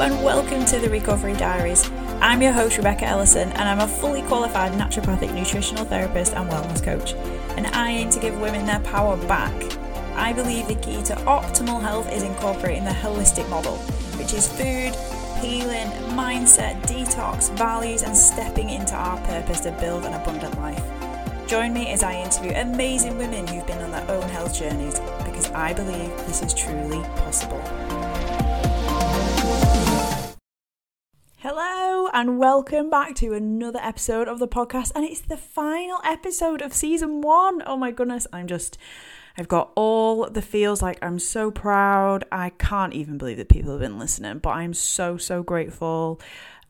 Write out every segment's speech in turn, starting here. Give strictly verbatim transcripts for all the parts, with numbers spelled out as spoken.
Hello and welcome to the Recovery Diaries. I'm your host Rebecca Ellison and I'm a fully qualified naturopathic nutritional therapist and wellness coach, and I aim to give women their power back. I believe the key to optimal health is incorporating the holistic model, which is food, healing, mindset, detox, values and stepping into our purpose to build an abundant life. Join me as I interview amazing women who've been on their own health journeys because I believe this is truly possible. Hello and welcome back to another episode of the podcast, and it's the final episode of season one. Oh my goodness, I'm just, I've got all the feels. Like, I'm so proud. I can't even believe that people have been listening, but I'm so, so grateful.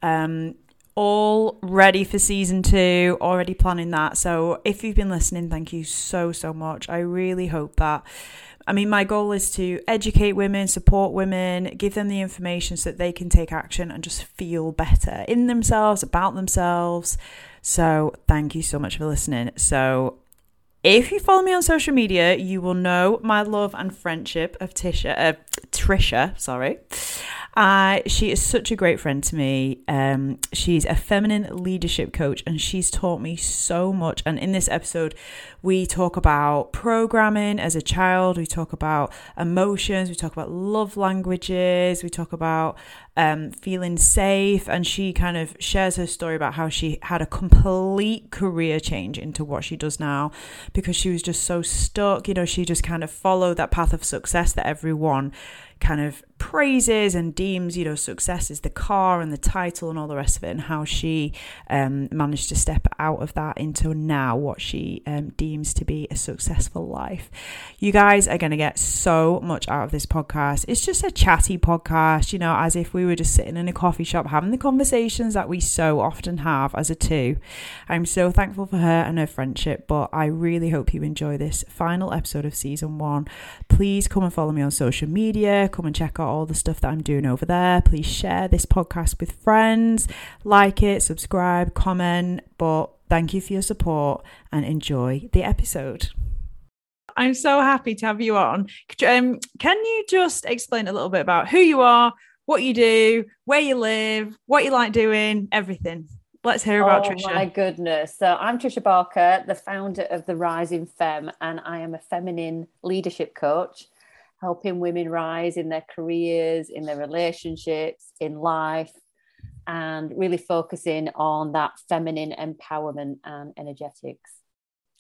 Um, all ready for season two, already planning that. So if you've been listening, thank you so, so much. I really hope that I mean, my goal is to educate women, support women, give them the information so that they can take action and just feel better in themselves, about themselves. So thank you so much for listening. So if you follow me on social media, you will know my love and friendship of Tisha, uh, Trisha, sorry. Uh, she is such a great friend to me. Um, she's a feminine leadership coach and she's taught me so much. And in this episode, we talk about programming as a child. We talk about emotions. We talk about love languages. We talk about um, feeling safe. And she kind of shares her story about how she had a complete career change into what she does now because she was just so stuck. You know, she just kind of followed that path of success that everyone kind of praises and deems, you know, success is the car and the title and all the rest of it, and how she um, managed to step out of that into now what she um, deems to be a successful life. You guys are going to get so much out of this podcast. It's just a chatty podcast, you know, as if we were just sitting in a coffee shop having the conversations that we so often have as a two. I'm so thankful for her and her friendship, but I really hope you enjoy this final episode of season one. Please come and follow me on social media. Come and check out all the stuff that I'm doing over there. Please share this podcast with friends, like it, subscribe, comment. But thank you for your support and enjoy the episode. I'm so happy to have you on. Um, can you just explain a little bit about who you are, what you do, where you live, what you like doing, everything? Let's hear about oh, Trisha. Oh my goodness. So I'm Trisha Barker, the founder of The Rising Femme, and I am a feminine leadership coach, helping women rise in their careers, in their relationships, in life, and really focusing on that feminine empowerment and energetics.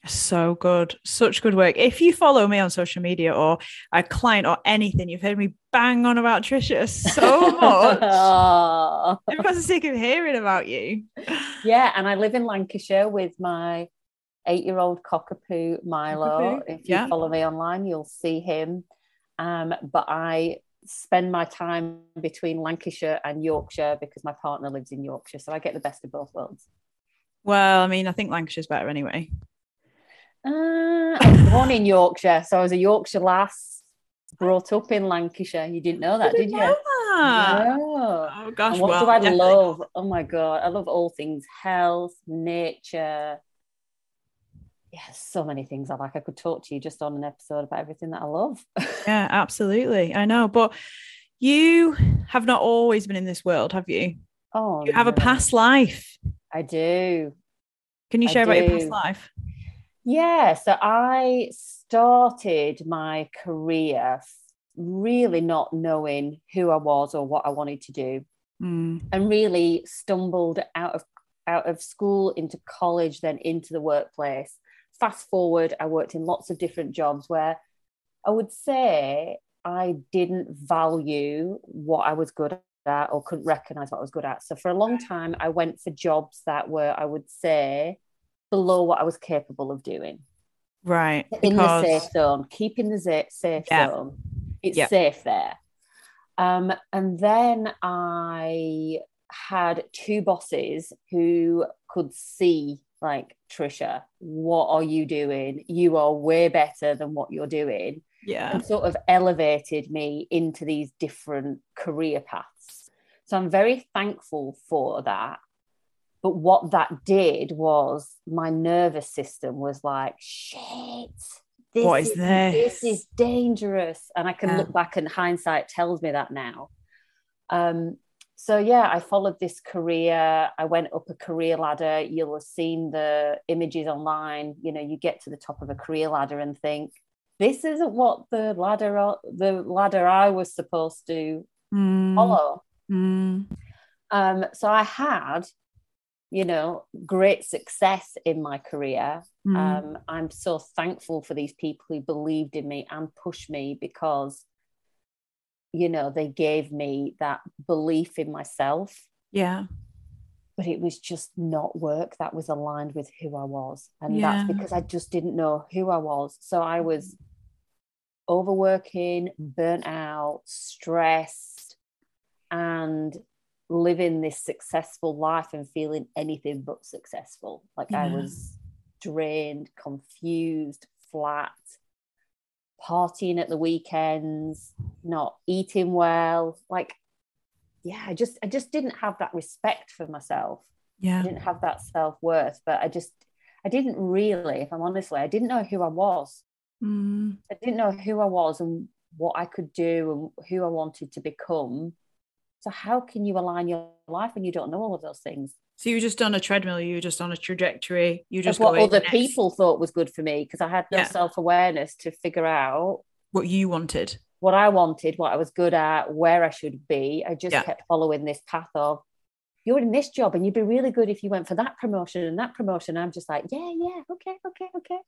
So good. Such good work. If you follow me on social media or a client or anything, you've heard me bang on about Trisha so much. Oh. Everybody's sick of hearing about you. Yeah, and I live in Lancashire with my eight-year-old cockapoo, Milo. Cockapoo. If you yeah. follow me online, you'll see him. Um, but I spend my time between Lancashire and Yorkshire because my partner lives in Yorkshire. So I get the best of both worlds. Well, I mean, I think Lancashire's better anyway. Uh, I was born in Yorkshire. So I was a Yorkshire lass, brought up in Lancashire. You didn't know that, did you? Know that. No. Oh, gosh. And what well, do I definitely. love? Oh, my God. I love all things health, nature. Yeah, so many things I like. I could talk to you just on an episode about everything that I love. Yeah, absolutely. I know. But you have not always been in this world, have you? Oh, you have no. a past life. I do. Can you share about your past life? Yeah. So I started my career really not knowing who I was or what I wanted to do, mm. and really stumbled out of out of school into college, then into the workplace. Fast forward, I worked in lots of different jobs where I would say I didn't value what I was good at or couldn't recognize what I was good at. So for a long time, I went for jobs that were, I would say, below what I was capable of doing. Right. In because... the safe zone, keeping the safe yeah. zone. It's yeah. safe there. Um, and then I had two bosses who could see, like, Trisha, what are you doing? You are way better than what you're doing. Yeah. And sort of elevated me into these different career paths. So I'm very thankful for that. But what that did was my nervous system was like, shit, this what is, is this? This is dangerous. And I can yeah. look back, and hindsight tells me that now. Um, So yeah, I followed this career. I went up a career ladder. You'll have seen the images online. You know, you get to the top of a career ladder and think, this isn't what the ladder, the ladder I was supposed to mm. follow. Mm. Um, so I had, you know, great success in my career. Mm. Um, I'm so thankful for these people who believed in me and pushed me, because you know, they gave me that belief in myself. Yeah. But it was just not work that was aligned with who I was. And yeah. that's because I just didn't know who I was. So I was overworking, burnt out, stressed, and living this successful life and feeling anything but successful. Like yeah. I was drained, confused, flat, partying at the weekends, not eating well. Like, yeah, I just I just didn't have that respect for myself. Yeah. I didn't have that self-worth, but I just, I didn't really, if I'm honestly, I didn't know who I was. Mm. I didn't know who I was and what I could do and who I wanted to become. So how can you align your life when you don't know all of those things? So you were just on a treadmill, you were just on a trajectory. You just what other next. people thought was good for me, because I had no yeah. self-awareness to figure out what you wanted, what I wanted, what I was good at, where I should be. I just yeah. kept following this path of, you're in this job and you'd be really good if you went for that promotion and that promotion. I'm just like, yeah, yeah, okay, okay, okay.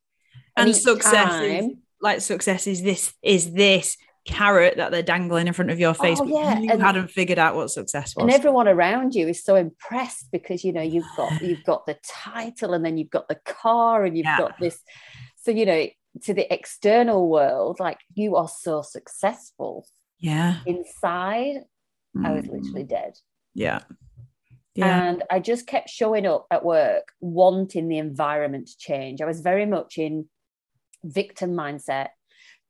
And, and success, time, is, like success is this, is this. carrot that they're dangling in front of your face, oh, yeah. but you and, hadn't figured out what success was. And everyone around you is so impressed because, you know, you've got you've got the title and then you've got the car and you've yeah. got this. So, you know, to the external world, like, you are so successful. Yeah. Inside, mm. I was literally dead. Yeah. Yeah. And I just kept showing up at work, wanting the environment to change. I was very much in victim mindset.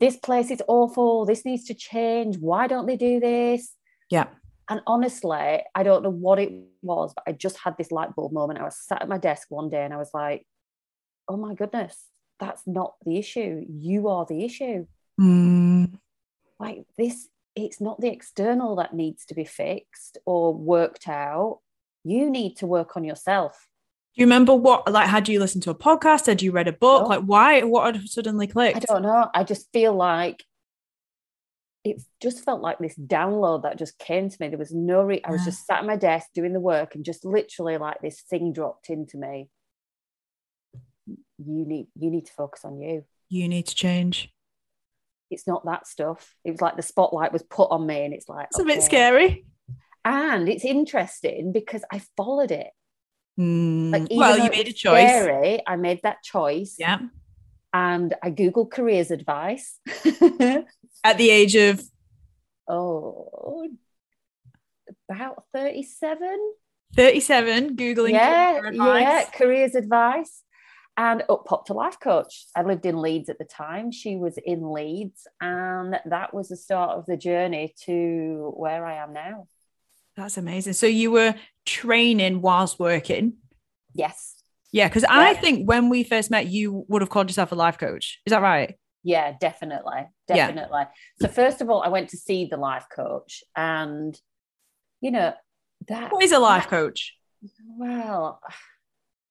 This place is awful. This needs to change. Why don't they do this? Yeah. And honestly, I don't know what it was, but I just had this light bulb moment. I was sat at my desk one day and I was like, oh my goodness, that's not the issue. You are the issue. Mm. Like this, it's not the external that needs to be fixed or worked out. You need to work on yourself. Do you remember what, like, had you listened to a podcast? Had you read a book? No. Like, why? What had suddenly clicked? I don't know. I just feel like it just felt like this download that just came to me. There was no, re- I was just sat at my desk doing the work and just literally like this thing dropped into me. You need, you need to focus on you. You need to change. It's not that stuff. It was like the spotlight was put on me and it's like. It's okay. A bit scary. And it's interesting because I followed it. Like, well, you made a choice. Scary, I made that choice. Yeah. And I Googled careers advice. At the age of? Oh, about thirty-seven. thirty-seven, Googling yeah, career advice. Yeah, careers advice. And up popped a life coach. I lived in Leeds at the time. She was in Leeds. And that was the start of the journey to where I am now. That's amazing. So you were training whilst working? Yes. Yeah, because yeah. I think when we first met, you would have called yourself a life coach. Is that right? Yeah, definitely. Definitely. Yeah. So first of all, I went to see the life coach and, you know, that... What is a life that, coach? Well,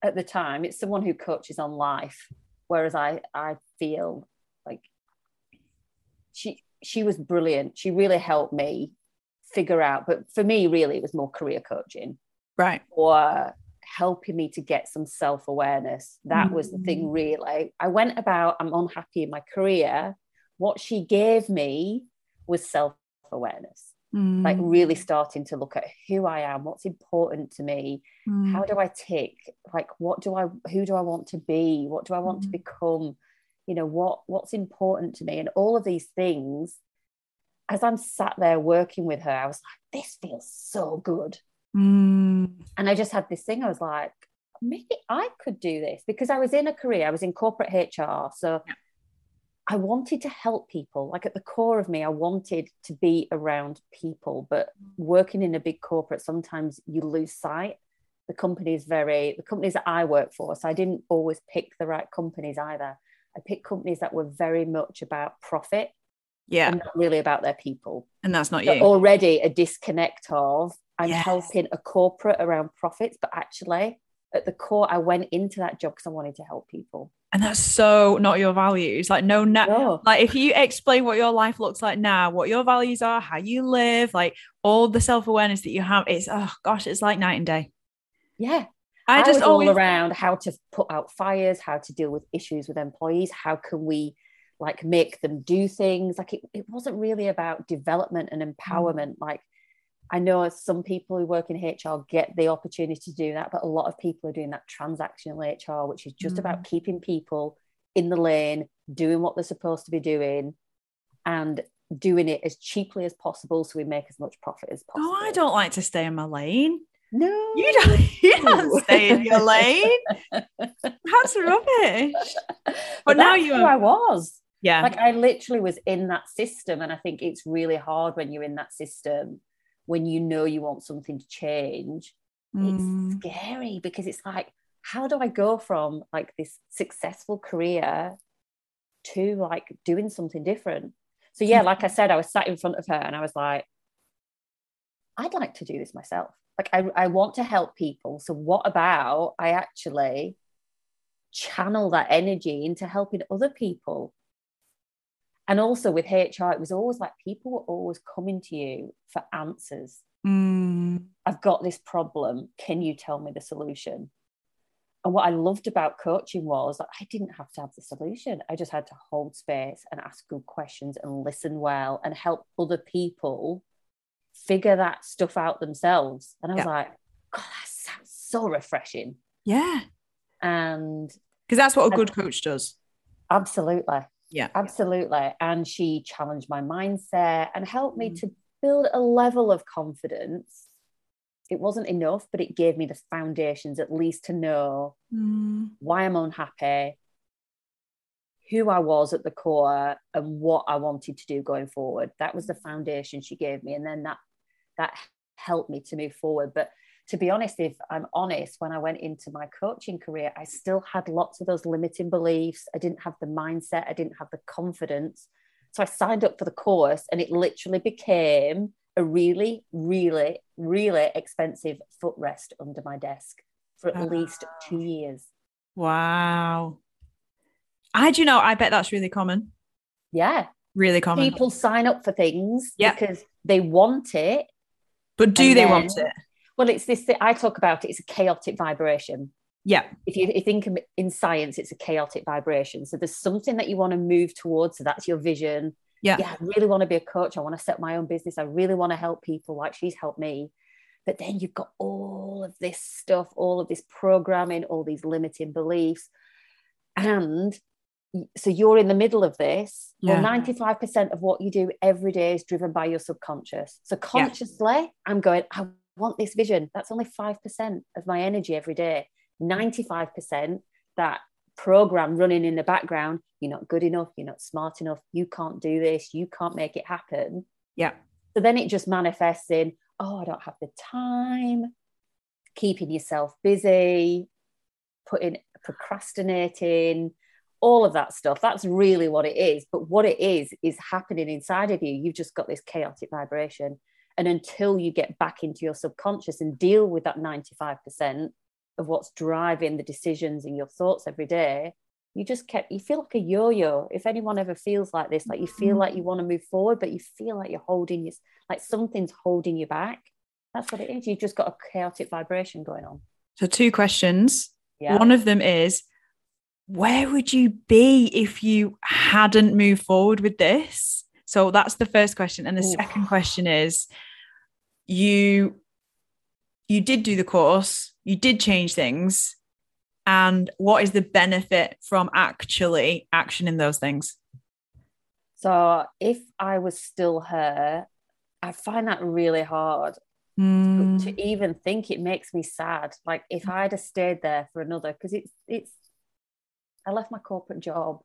at the time, it's someone who coaches on life, whereas I, I feel like she she was brilliant. She really helped me figure out, but for me really it was more career coaching, right, or helping me to get some self-awareness. That mm. was the thing really. I went about, I'm unhappy in my career. What she gave me was self-awareness, mm. like really starting to look at who I am, what's important to me, mm. how do I tick, like what do I who do I want to be, what do I want mm. to become, you know, what what's important to me. And all of these things, as I'm sat there working with her, I was like, this feels so good. Mm. And I just had this thing. I was like, maybe I could do this, because I was in a career, I was in corporate H R. So yeah. I wanted to help people. Like at the core of me, I wanted to be around people, but working in a big corporate, sometimes you lose sight. The companies very, the companies that I work for. So I didn't always pick the right companies either. I picked companies that were very much about profit. yeah, and not really about their people. And that's not so you. Already a disconnect of I'm yes. helping a corporate around profits, but actually at the core, I went into that job because I wanted to help people. And that's so not your values. Like no, na- no, like if you explain what your life looks like now, what your values are, how you live, like all the self-awareness that you have, it's, oh gosh, it's like night and day. Yeah. I, I just was always- all around how to put out fires, how to deal with issues with employees. How can we like make them do things? Like it, it wasn't really about development and empowerment. Mm. Like I know some people who work in H R get the opportunity to do that, but a lot of people are doing that transactional H R, which is just mm. about keeping people in the lane, doing what they're supposed to be doing and doing it as cheaply as possible so we make as much profit as possible. Oh, I don't like to stay in my lane. No. You don't, you don't stay in your lane. That's rubbish. But, but now you are. I was. Yeah. Like I literally was in that system, and I think it's really hard when you're in that system. When you know you want something to change, it's mm. scary because it's like, how do I go from like this successful career to like doing something different? So yeah, like I said, I was sat in front of her and I was like, I'd like to do this myself. Like I, I want to help people. So what about I actually channel that energy into helping other people? And also with H R, it was always like people were always coming to you for answers. Mm. I've got this problem. Can you tell me the solution? And what I loved about coaching was like, I didn't have to have the solution. I just had to hold space and ask good questions and listen well and help other people figure that stuff out themselves. And I was yeah. like, God, that sounds so refreshing. Yeah. And because that's what a good I, coach does. Absolutely. Yeah, absolutely. And she challenged my mindset and helped me mm. to build a level of confidence. It wasn't enough, but it gave me the foundations at least to know mm. why I'm unhappy, who I was at the core, and what I wanted to do going forward. That was the foundation she gave me. And then that that helped me to move forward. But to be honest, if I'm honest, when I went into my coaching career, I still had lots of those limiting beliefs. I didn't have the mindset. I didn't have the confidence. So I signed up for the course and it literally became a really, really, really expensive footrest under my desk for at wow. least two years. Wow. I do you know, I bet that's really common. Yeah. Really common. People sign up for things yep. because they want it. But do they then- want it? Well, it's this thing I talk about. It's a chaotic vibration. Yeah. If you, if you think of it, in science, it's a chaotic vibration. So there's something that you want to move towards. So that's your vision. Yeah. Yeah. I really want to be a coach. I want to set my own business. I really want to help people like she's helped me. But then you've got all of this stuff, all of this programming, all these limiting beliefs. And so you're in the middle of this. Yeah. Well, ninety-five percent of what you do every day is driven by your subconscious. So consciously, yeah. I'm going, I want this vision. That's only five percent of my energy every day. ninety-five percent that program running in the background, you're not good enough, you're not smart enough, you can't do this, you can't make it happen. Yeah. So then it just manifests in, oh, I don't have the time, keeping yourself busy, putting procrastinating, all of that stuff. That's really what it is. But what it is is happening inside of you. You've just got this chaotic vibration. And until you get back into your subconscious and deal with that ninety-five percent of what's driving the decisions and your thoughts every day, you just kept, you feel like a yo-yo. If anyone ever feels like this, like you feel like you want to move forward, but you feel like you're holding you, like something's holding you back. That's what it is. You've just got a chaotic vibration going on. So two questions. Yeah. One of them is, where would you be if you hadn't moved forward with this? So that's the first question. And the Ooh. Second question is, you, you did do the course, you did change things. And what is the benefit from actually actioning those things? So if I was still her, I find that really hard mm. to even think. It makes me sad. Like if I'd have stayed there for another, because it's, it's, I left my corporate job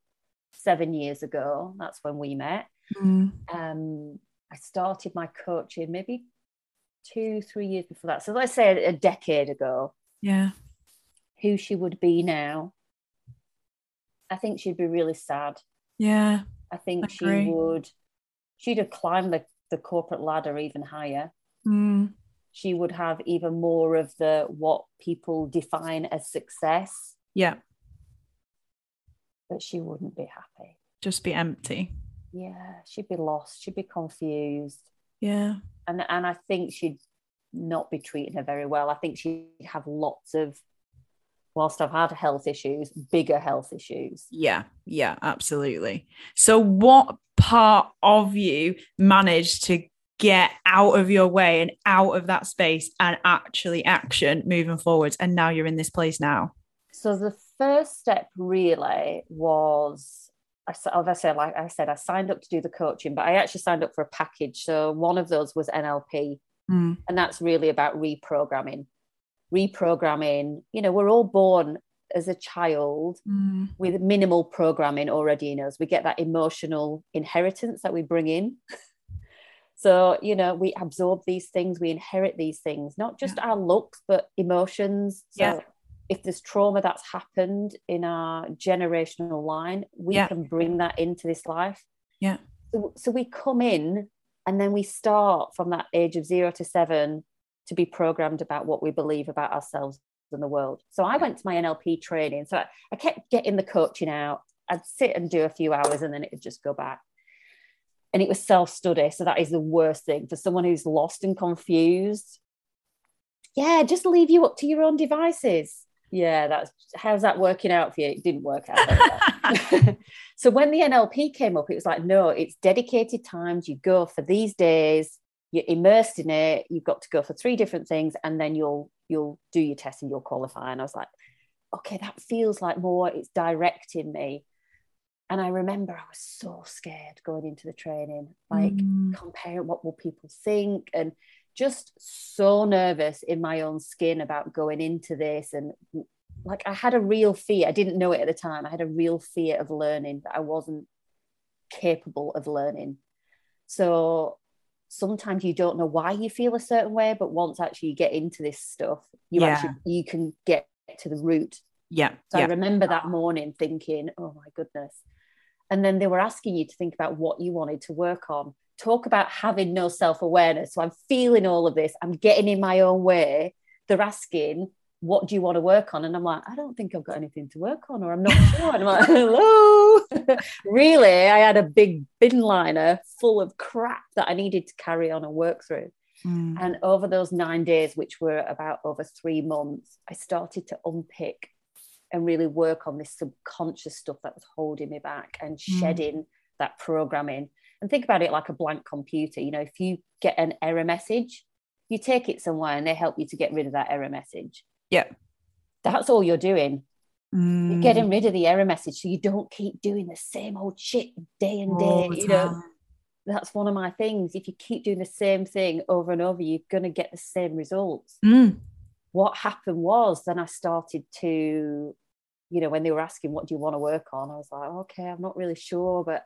seven years ago. That's when we met. Mm. Um, I started my coaching maybe two, three years before that. So let's say a decade ago. Yeah. Who she would be now. I think she'd be really sad. Yeah. I think I she would she'd have climbed the, the corporate ladder even higher. Mm. She would have even more of the what people define as success. Yeah. But she wouldn't be happy. Just be empty. Yeah, she'd be lost. She'd be confused. Yeah. And and I think she'd not be treating her very well. I think she'd have lots of, whilst I've had health issues, bigger health issues. Yeah, yeah, absolutely. So what part of you managed to get out of your way and out of that space and actually action moving forwards? And now you're in this place now. So the first step really was, as I said, like I said, I signed up to do the coaching, but I actually signed up for a package. So one of those was N L P. Mm. And that's really about reprogramming. Reprogramming, you know, we're all born as a child mm. with minimal programming already in us. We get that emotional inheritance that we bring in. So, you know, we absorb these things, we inherit these things, not just yeah. our looks, but emotions. So yeah. if there's trauma that's happened in our generational line, we yeah. can bring that into this life. Yeah. So, so we come in and then we start from that age of zero to seven to be programmed about what we believe about ourselves and the world. So I went to my N L P training. So I, I kept getting the coaching out. I'd sit and do a few hours and then it would just go back. And it was self-study. So that is the worst thing for someone who's lost and confused. Yeah, just leave you up to your own devices. Yeah, that's how's that working out for you? It didn't work out very well. So when the N L P came up, it was like, no, it's dedicated times. You go for these days. You're immersed in it. You've got to go for three different things, and then you'll you'll do your test and you'll qualify. And I was like, okay, that feels like more. It's directing me. And I remember I was so scared going into the training, like mm. comparing what will people think, and just so nervous in my own skin about going into this. And like I had a real fear. I didn't know it at the time. I had a real fear of learning, that I wasn't capable of learning. So sometimes you don't know why you feel a certain way, but once actually you get into this stuff, you yeah. actually you can get to the root. Yeah. So yeah. I remember that morning thinking, oh my goodness. And then they were asking you to think about what you wanted to work on. Talk about having no self-awareness. So I'm feeling all of this. I'm getting in my own way. They're asking, what do you want to work on? And I'm like, I don't think I've got anything to work on, or I'm not sure. And I'm like, hello. Really, I had a big bin liner full of crap that I needed to carry on and work through. Mm. And over those nine days, which were about over three months, I started to unpick and really work on this subconscious stuff that was holding me back and shedding mm. that programming. And think about it like a blank computer. You know, if you get an error message, you take it somewhere and they help you to get rid of that error message. Yeah. That's all you're doing. Mm. You're getting rid of the error message so you don't keep doing the same old shit day and all day. You know, that's one of my things. If you keep doing the same thing over and over, you're going to get the same results. Mm. What happened was then I started to, you know, when they were asking, what do you want to work on? I was like, okay, I'm not really sure, but...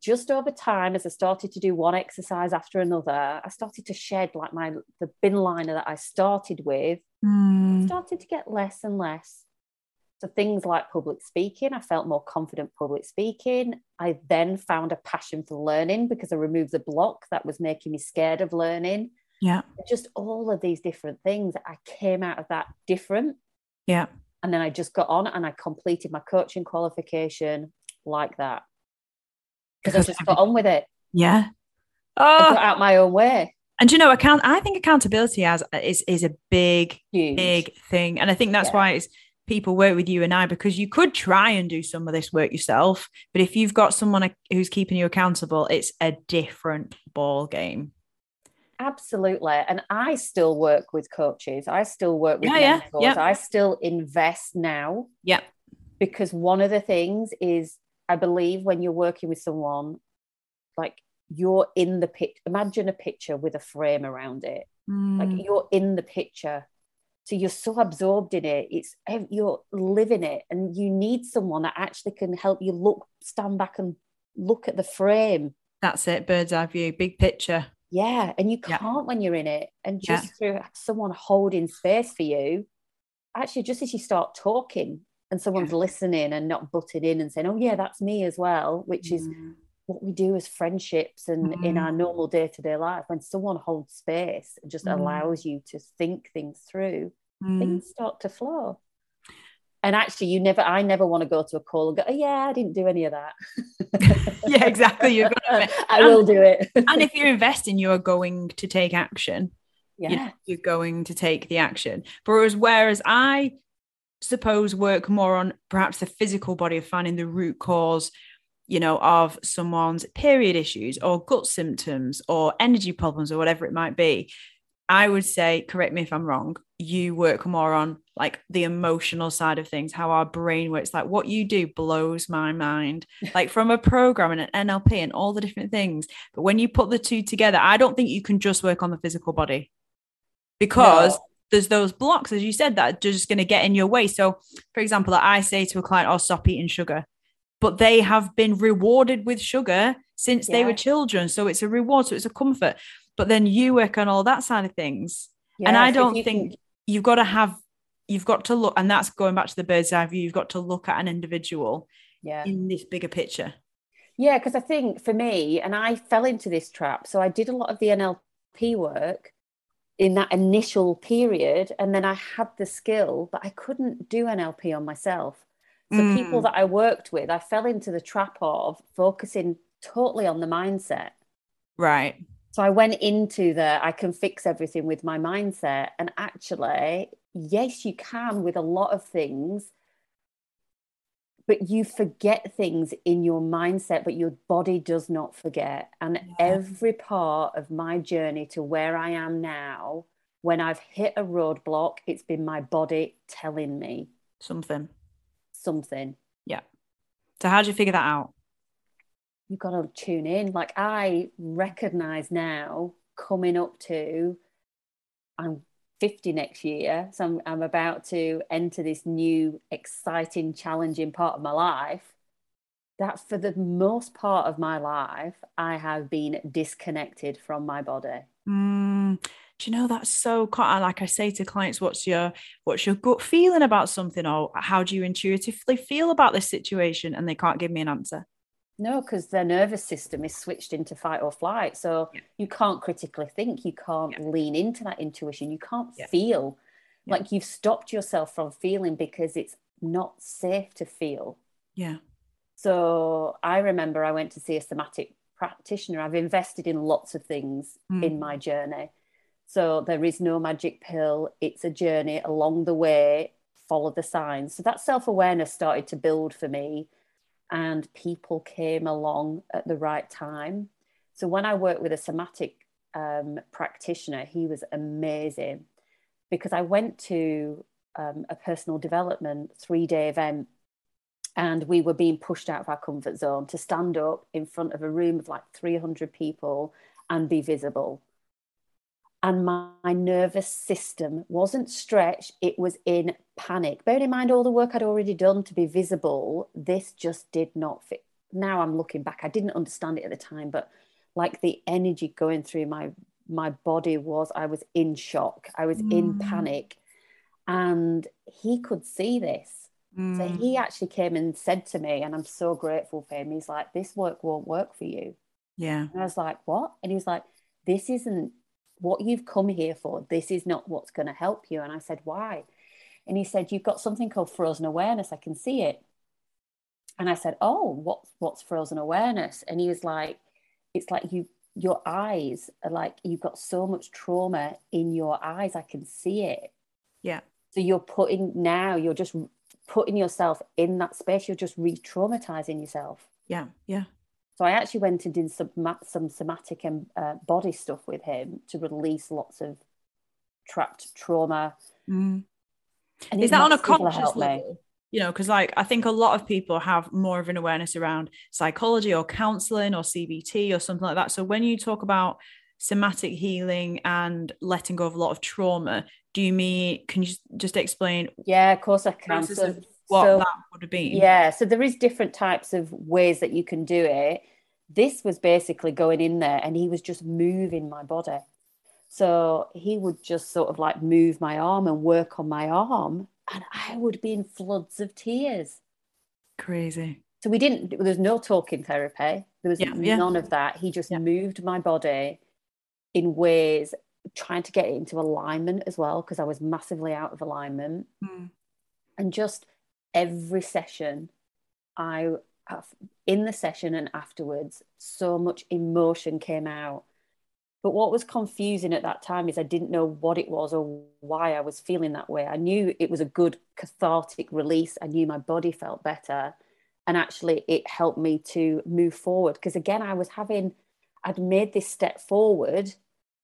just over time, as I started to do one exercise after another, I started to shed like my the bin liner that I started with mm. started to get less and less. So things like public speaking, I felt more confident public speaking. I then found a passion for learning because I removed the block that was making me scared of learning. Yeah. Just all of these different things. I came out of that different. Yeah. And then I just got on and I completed my coaching qualification like that. Because I just got on with it. Yeah. Oh. I got out my own way. And you know, account I think accountability has is is a big, Huge. big thing. And I think that's yeah. why it's people work with you and I, because you could try and do some of this work yourself, but if you've got someone who's keeping you accountable, it's a different ball game. Absolutely. And I still work with coaches. I still work with yeah, mentors. Yeah. I still invest now. Yeah. Because one of the things is, I believe when you're working with someone, like you're in the picture, imagine a picture with a frame around it. Mm. Like you're in the picture. So you're so absorbed in it. It's, you're living it, and you need someone that actually can help you look, stand back and look at the frame. That's it. Bird's eye view, big picture. Yeah. And you can't yeah. when you're in it. And just yeah. through someone holding space for you, actually just as you start talking, and someone's yeah. listening and not butting in and saying, oh, yeah, that's me as well, which mm. is what we do as friendships and mm. in our normal day-to-day life. When someone holds space and just mm. allows you to think things through, mm. things start to flow. And actually, you never, I never want to go to a call and go, oh, yeah, I didn't do any of that. Yeah, exactly. You're gonna, I and, will do it. And if you're investing, you're going to take action. Yeah. You know, you're going to take the action. Whereas, whereas I suppose work more on perhaps the physical body of finding the root cause, you know, of someone's period issues or gut symptoms or energy problems or whatever it might be. I would say, correct me if I'm wrong, you work more on like the emotional side of things, how our brain works. Like what you do blows my mind, like from a program and an N L P and all the different things. But when you put the two together, I don't think you can just work on the physical body, because no. there's those blocks, as you said, that are just going to get in your way. So for example, I say to a client, oh, stop eating sugar, but they have been rewarded with sugar since yeah. they were children. So it's a reward. So it's a comfort. But then you work on all that side of things. Yes, and I don't you think can... you've got to have, you've got to look, and that's going back to the bird's eye view, you've got to look at an individual yeah. in this bigger picture. Yeah, because I think for me, and I fell into this trap, so I did a lot of the N L P work in that initial period, and then I had the skill, but I couldn't do N L P on myself. So mm. people that I worked with, I fell into the trap of focusing totally on the mindset. Right. So I went into the, I can fix everything with my mindset. And actually, yes, you can with a lot of things, but you forget things in your mindset, but your body does not forget. And yeah. every part of my journey to where I am now, when I've hit a roadblock, it's been my body telling me. Something. Something. Yeah. So how did you figure that out? You've got to tune in. Like I recognise now, coming up to, I'm fifty next year, so I'm, I'm about to enter this new, exciting, challenging part of my life, that for the most part of my life, I have been disconnected from my body. Mm, do you know, that's so, like I say to clients, what's your, what's your gut feeling about something, or how do you intuitively feel about this situation? And they can't give me an answer. No, because their nervous system is switched into fight or flight. So yeah. you can't critically think. You can't yeah. lean into that intuition. You can't yeah. feel yeah. like you've stopped yourself from feeling because it's not safe to feel. Yeah. So I remember I went to see a somatic practitioner. I've invested in lots of things mm. in my journey. So there is no magic pill. It's a journey along the way. Follow the signs. So that self-awareness started to build for me. And people came along at the right time. So when I worked with a somatic um, practitioner, he was amazing, because I went to um, a personal development three-day event, and we were being pushed out of our comfort zone to stand up in front of a room of like three hundred people and be visible. And my, my nervous system wasn't stretched. It was in panic. Bearing in mind all the work I'd already done to be visible, this just did not fit. Now I'm looking back, I didn't understand it at the time, but like the energy going through my my body was, I was in shock. I was mm. in panic. And he could see this. Mm. So he actually came and said to me, and I'm so grateful for him, he's like, this work won't work for you. Yeah. And I was like, what? And he's like, this isn't what you've come here for. This is not what's going to help you. And I said, why? And he said, you've got something called frozen awareness. I can see it. And I said, oh, what's, what's frozen awareness? And he was like, it's like you, your eyes are like, you've got so much trauma in your eyes. I can see it. Yeah. So you're putting now, you're just putting yourself in that space. You're just re-traumatizing yourself. Yeah. Yeah. So I actually went and did some, some somatic and uh, body stuff with him to release lots of trapped trauma. Mm. And is that on a conscious level? You know, because like I think a lot of people have more of an awareness around psychology or counseling or C B T or something like that. So when you talk about somatic healing and letting go of a lot of trauma, do you mean, can you just explain? Yeah, of course I can. So, what so, that would have been. Yeah, so there is different types of ways that you can do it. This was basically going in there and he was just moving my body. So he would just sort of like move my arm and work on my arm, and I would be in floods of tears. Crazy. So we didn't, there's no talking therapy, There was yeah, none yeah. of that. He just yeah. moved my body in ways, trying to get it into alignment as well, because I was massively out of alignment. Mm. And just every session, I in the session and afterwards, so much emotion came out. But what was confusing at that time is I didn't know what it was or why I was feeling that way. I knew it was a good cathartic release. I knew my body felt better. And actually it helped me to move forward. Because again, I was having, I'd made this step forward,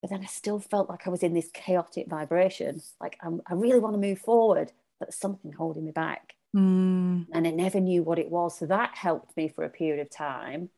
but then I still felt like I was in this chaotic vibration. Like I'm, I really want to move forward, but something holding me back. Mm. And I never knew what it was. So that helped me for a period of time.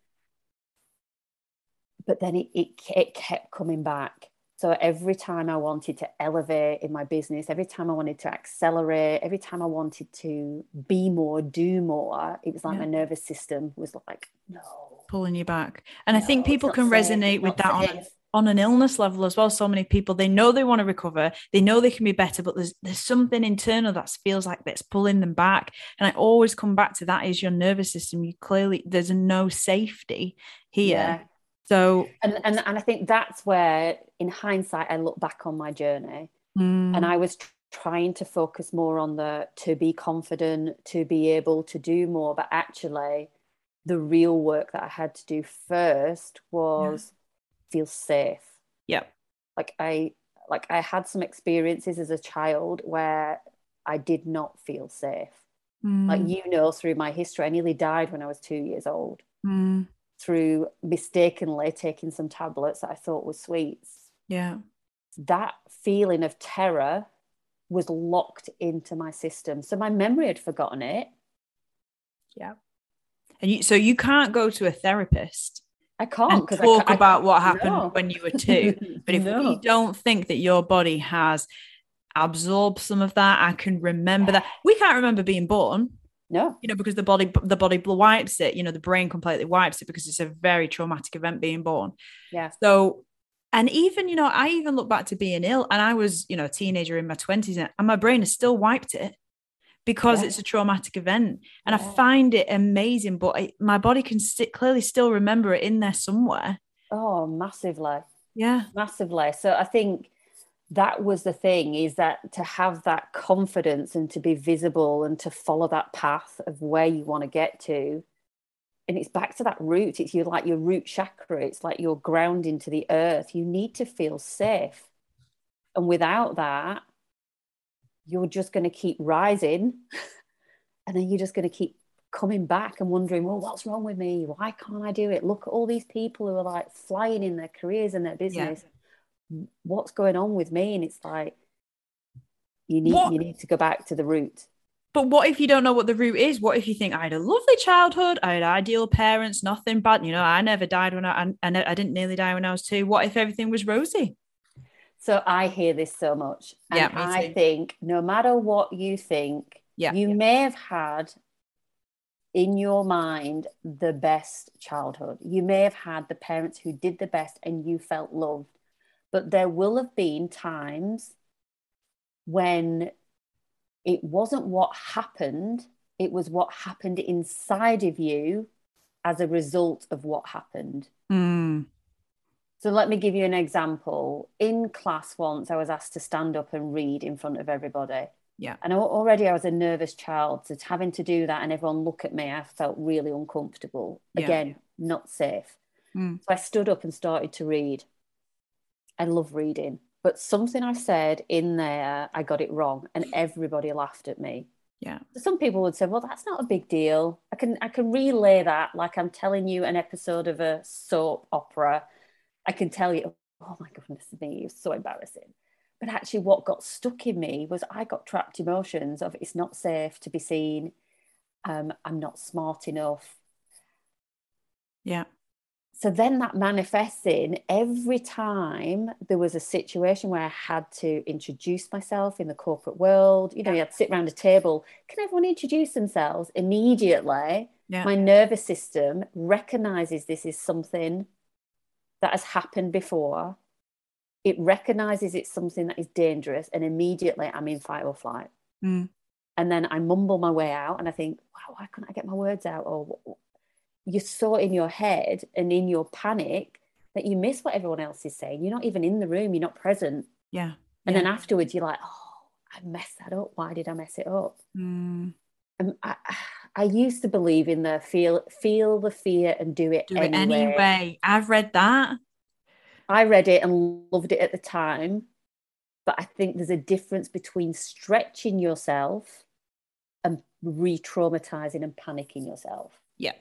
But then it, it it kept coming back. So every time I wanted to elevate in my business, every time I wanted to accelerate, every time I wanted to be more, do more, it was like yeah. my nervous system was like, no. Pulling you back. And no, I think people can safe. resonate it's with that on, on an illness level as well. So many people, they know they want to recover. They know they can be better, but there's there's something internal that feels like that's pulling them back. And I always come back to that is your nervous system. You clearly, there's no safety here. Yeah. So and, and and I think that's where, in hindsight, I look back on my journey, mm. and I was tr- trying to focus more on the to be confident, to be able to do more. But actually, the real work that I had to do first was yeah. feel safe. Yeah, like I like I had some experiences as a child where I did not feel safe. Mm. Like you know, through my history, I nearly died when I was two years old. Mm. Through mistakenly taking some tablets that I thought were sweets. Yeah. That feeling of terror was locked into my system. So my memory had forgotten it. Yeah. And you, so you can't go to a therapist. I can't. And talk I ca- about I what happened no. when you were two. But if no. we don't think that your body has absorbed some of that, I can remember yeah. that. We can't remember being born. No, you know, because the body, the body wipes it, you know, the brain completely wipes it because it's a very traumatic event being born. Yeah. So, and even, you know, I even look back to being ill and I was, you know, a teenager in my twenties and my brain has still wiped it because yeah. it's a traumatic event. And yeah. I find it amazing, but I, my body can st- clearly still remember it in there somewhere. Oh, massively. Yeah. Massively. So I think that was the thing, is that to have that confidence and to be visible and to follow that path of where you want to get to. And it's back to that root. It's your, like your root chakra. It's like your grounding to the earth. You need to feel safe. And without that, you're just going to keep rising. And then you're just going to keep coming back and wondering, well, what's wrong with me? Why can't I do it? Look at all these people who are like flying in their careers and their business. Yeah. What's going on with me? And it's like you need what? you need to go back to the root. But what if you don't know what the root is? What if you think I had a lovely childhood, I had ideal parents, nothing bad, you know, I never died when I and I, I didn't nearly die when I was two. What if everything was rosy? So I hear this so much, and yeah, I think no matter what you think, yeah, you yeah. may have had in your mind the best childhood. You may have had the parents who did the best, and you felt loved. But there will have been times when it wasn't what happened, it was what happened inside of you as a result of what happened. Mm. So let me give you an example. In class once, I was asked to stand up and read in front of everybody. Yeah. And already I was a nervous child, so having to do that and everyone look at me, I felt really uncomfortable. Yeah. Again, not safe. Mm. So I stood up and started to read. I love reading, but something I said in there, I got it wrong, and everybody laughed at me. Yeah. Some people would say, well, that's not a big deal. I can I can relay that like I'm telling you an episode of a soap opera. I can tell you, oh my goodness me, it's so embarrassing. But actually what got stuck in me was I got trapped emotions of it's not safe to be seen. Um, I'm not smart enough. Yeah. So then that manifests in every time there was a situation where I had to introduce myself in the corporate world. You know, yeah. you had to sit around a table. Can everyone introduce themselves? Immediately, yeah. my nervous system recognises this is something that has happened before. It recognises it's something that is dangerous, and immediately I'm in fight or flight. Mm. And then I mumble my way out and I think, wow, why couldn't I get my words out? Or you're so in your head and in your panic that you miss what everyone else is saying. You're not even in the room. You're not present. Yeah. And yeah. then afterwards you're like, oh, I messed that up. Why did I mess it up? Mm. Um, I, I used to believe in the feel, feel the fear and do it do anyway. It anyway. I've read that. I read it and loved it at the time. But I think there's a difference between stretching yourself and re-traumatizing and panicking yourself. Yeah.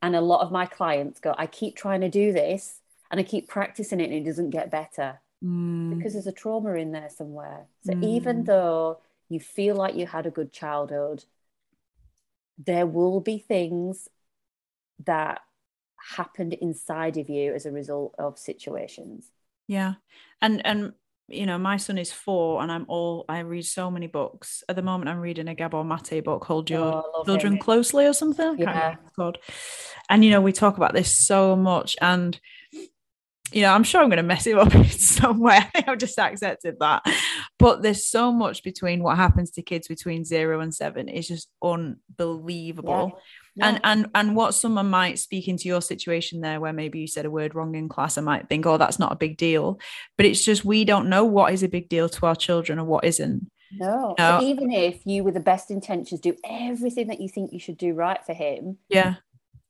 And a lot of my clients go, I keep trying to do this and I keep practicing it and it doesn't get better mm. because there's a trauma in there somewhere. So mm. even though you feel like you had a good childhood, there will be things that happened inside of you as a result of situations. Yeah. And, and, you know, my son is four and I'm all, I read so many books. At the moment, I'm reading a Gabor Mate book, Hold Your oh, Children it. Closely or something. I can't yeah. remember what it's called. And, you know, we talk about this so much and, you know, I'm sure I'm going to mess it up in some way. I think I've just accepted that. But there's so much between what happens to kids between zero and seven. It's just unbelievable. Yeah. Yeah. And and and what someone might speak into your situation there where maybe you said a word wrong in class, I might think, oh, that's not a big deal. But it's just we don't know what is a big deal to our children or what isn't. No. You know? So even if you with the best intentions do everything that you think you should do right for him. Yeah.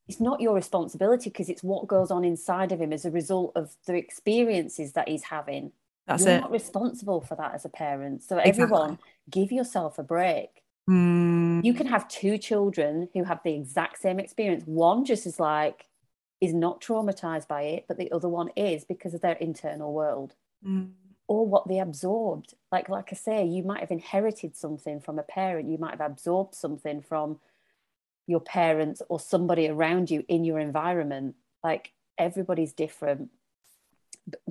It's not your responsibility because it's what goes on inside of him as a result of the experiences that he's having. That's You're it. Not responsible for that as a parent. So everyone, exactly. give yourself a break. Mm. You can have two children who have the exact same experience. One just is like, is not traumatized by it, but the other one is because of their internal world mm. or what they absorbed. Like, like I say, you might have inherited something from a parent. You might have absorbed something from your parents or somebody around you in your environment. Like everybody's different.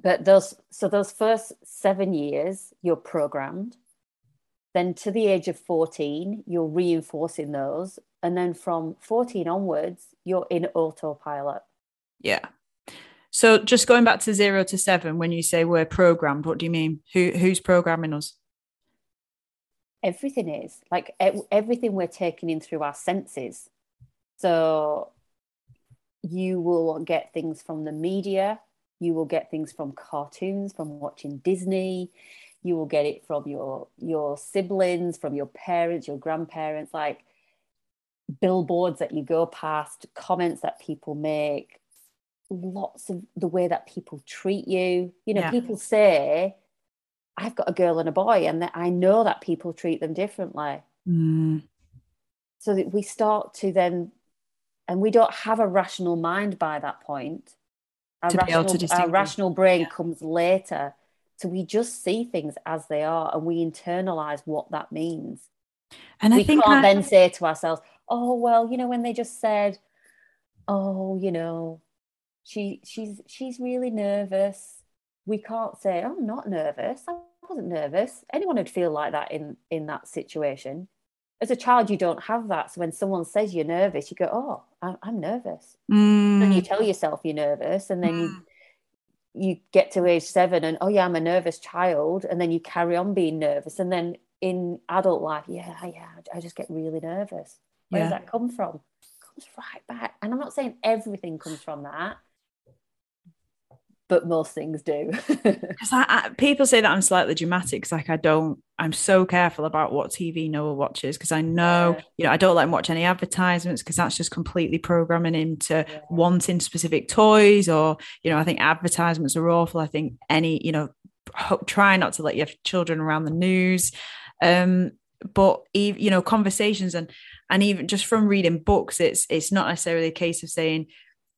But those, so those first seven years, you're programmed. Then to the age of fourteen, you're reinforcing those. And then from fourteen onwards, you're in autopilot. Yeah. So just going back to zero to seven, when you say we're programmed, what do you mean? Who who's programming us? Everything is. Like everything we're taking in through our senses. So you will get things from the media. You will get things from cartoons, from watching Disney. You will get it from your your siblings, from your parents, your grandparents, like billboards that you go past, comments that people make, lots of the way that people treat you. You know, yeah. people say, I've got a girl and a boy, and that I know that people treat them differently. Mm. So that we start to then, and we don't have a rational mind by that point. Our, rational, our rational brain yeah. comes later. So we just see things as they are and we internalize what that means. And I we think can't I... then say to ourselves, oh, well, you know, when they just said, oh, you know, she she's she's really nervous. We can't say, oh, I'm not nervous. I wasn't nervous. Anyone would feel like that in, in that situation. As a child, you don't have that. So when someone says you're nervous, you go, oh, I'm, I'm nervous. Mm. And you tell yourself you're nervous and then mm. you... you get to age seven and, oh yeah, I'm a nervous child. And then you carry on being nervous. And then in adult life, yeah, yeah, I just get really nervous. Where yeah. does that come from? It comes right back. And I'm not saying everything comes from that, but most things do. Because I, I, people say that I'm slightly dramatic because like I don't, I'm so careful about what T V Noah watches because I know, yeah. you know, I don't let him watch any advertisements because that's just completely programming him to yeah. wanting specific toys or, you know, I think advertisements are awful. I think any, you know, try not to let your children around the news. Um, but, you know, conversations and, and even just from reading books, it's, it's not necessarily a case of saying,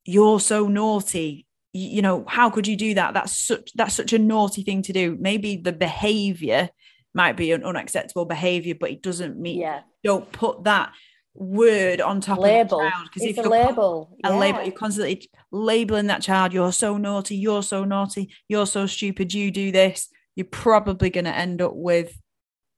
you're so naughty. You know, how could you do that? That's such that's such a naughty thing to do. Maybe the behavior might be an unacceptable behavior, but it doesn't mean yeah. don't put that word on top label. Of the child. Because if you're label. Con- yeah. a label, you're constantly labeling that child. You're so naughty. You're so naughty. You're so stupid. You do this. You're probably going to end up with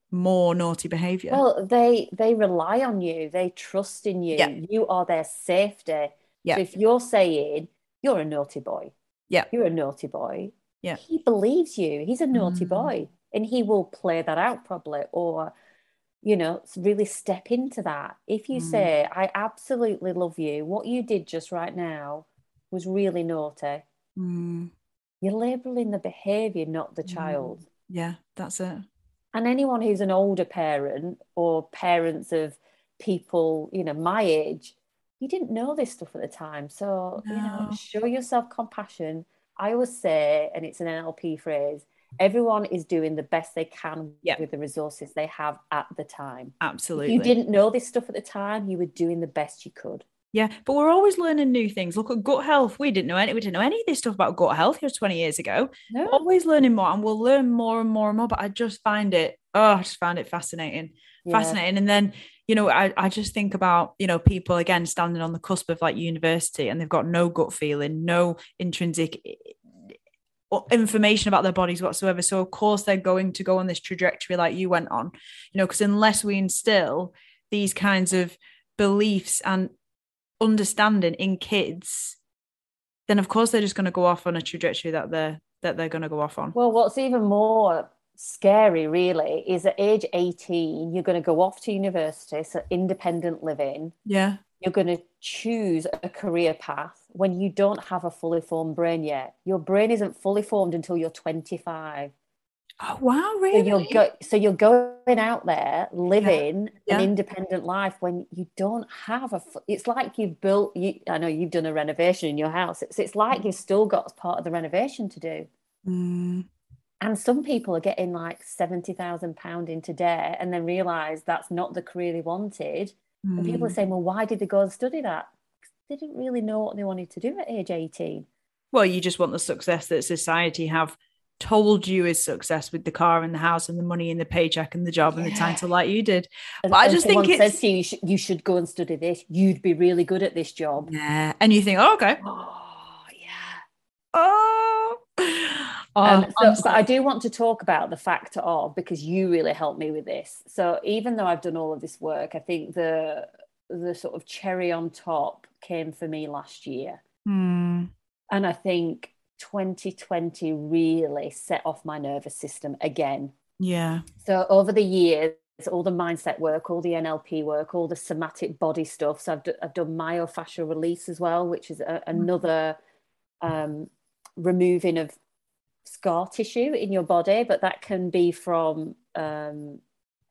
more naughty behavior. Well, they they rely on you. They trust in you. Yeah. You are their safety. Yeah. So if you're saying, you're a naughty boy. Yeah. You're a naughty boy. Yeah. He believes you. He's a naughty mm. boy. And he will play that out probably. Or you know, really step into that. If you mm. say, I absolutely love you, what you did just right now was really naughty. Mm. You're labeling the behavior, not the mm. child. Yeah, that's it. And anyone who's an older parent or parents of people, you know, my age, you didn't know this stuff at the time. So, no. you know, show yourself compassion. I always say, and it's an N L P phrase, everyone is doing the best they can yep. with the resources they have at the time. Absolutely. If you didn't know this stuff at the time, you were doing the best you could. Yeah, but we're always learning new things. Look at gut health. We didn't know any, we didn't know any of this stuff about gut health here twenty years ago. No. We're always learning more, and we'll learn more and more and more, but I just find it, oh, I just find it fascinating, yeah. fascinating. And then, you know, I, I just think about, you know, people again, standing on the cusp of like university, and they've got no gut feeling, no intrinsic information about their bodies whatsoever. So of course they're going to go on this trajectory like you went on, you know, because unless we instill these kinds of beliefs and understanding in kids, then of course they're just going to go off on a trajectory that they're that they're going to go off on. Well, what's even more scary really is at age eighteen you're going to go off to university, so independent living. Yeah, you're going to choose a career path when you don't have a fully formed brain yet. Your brain isn't fully formed until you're twenty-five. Oh wow, really? So you're, go- so you're going out there living yeah. Yeah. an independent life when you don't have a f- it's like you've built you I know you've done a renovation in your house, it's, it's like you've still got part of the renovation to do. Mm. And some people are getting like seventy thousand pounds into debt and then realise that's not the career they wanted. Mm. And people are saying, well, why did they go and study that? Because they didn't really know what they wanted to do at age eighteen. Well, you just want the success that society have told you is success, with the car and the house and the money and the paycheck and the job yeah. and the title like you did. But and, I just think it's says to you, you, should, you should go and study this, you'd be really good at this job. Yeah. And you think, oh, okay. Oh yeah. Oh, oh so, but I do want to talk about the factor of, because you really helped me with this. So even though I've done all of this work, I think the the sort of cherry on top came for me last year. Mm. And I think twenty twenty really set off my nervous system again. Yeah. So over the years, all the mindset work, all the N L P work, all the somatic body stuff. So I've, d- I've done myofascial release as well, which is a- another um, removing of scar tissue in your body, but that can be from um,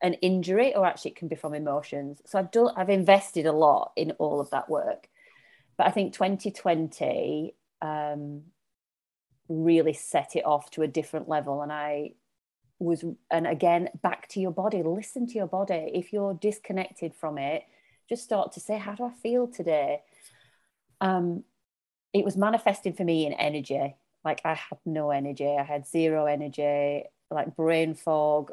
an injury, or actually it can be from emotions. So I've done, I've invested a lot in all of that work. But I think twenty twenty um, really set it off to a different level. And I was, and again, back to your body, listen to your body. If you're disconnected from it, just start to say, how do I feel today? Um, it was manifested for me in energy. Like I had no energy. I had zero energy, like brain fog,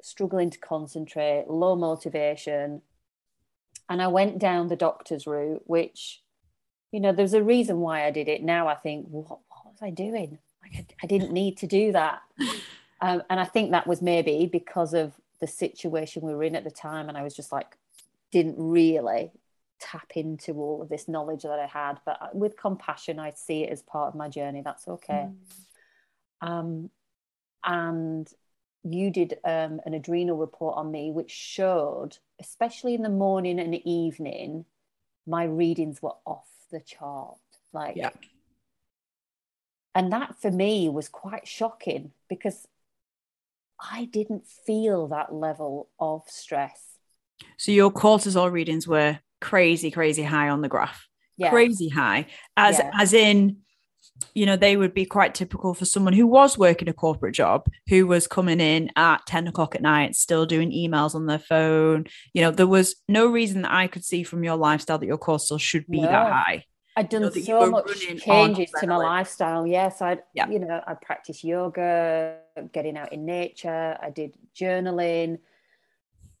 struggling to concentrate, low motivation. And I went down the doctor's route, which, you know, there's a reason why I did it. Now I think, what was I doing? Like I, I didn't need to do that. Um, and I think that was maybe because of the situation we were in at the time, and I was just like, didn't really tap into all of this knowledge that I had. But with compassion, I see it as part of my journey. That's okay. Mm. Um, and you did um, an adrenal report on me, which showed, especially in the morning and evening, my readings were off the chart. Like. Yeah. And that for me was quite shocking, because I didn't feel that level of stress. So your cortisol readings were crazy, crazy high on the graph. Yeah. Crazy high. As yeah. as in, you know, they would be quite typical for someone who was working a corporate job, who was coming in at ten o'clock at night, still doing emails on their phone. You know, there was no reason that I could see from your lifestyle that your cortisol should be no. that high. I'd done you know, so much changes to my lifestyle. Yes, I, yeah. you know, I practiced yoga, getting out in nature. I did journaling,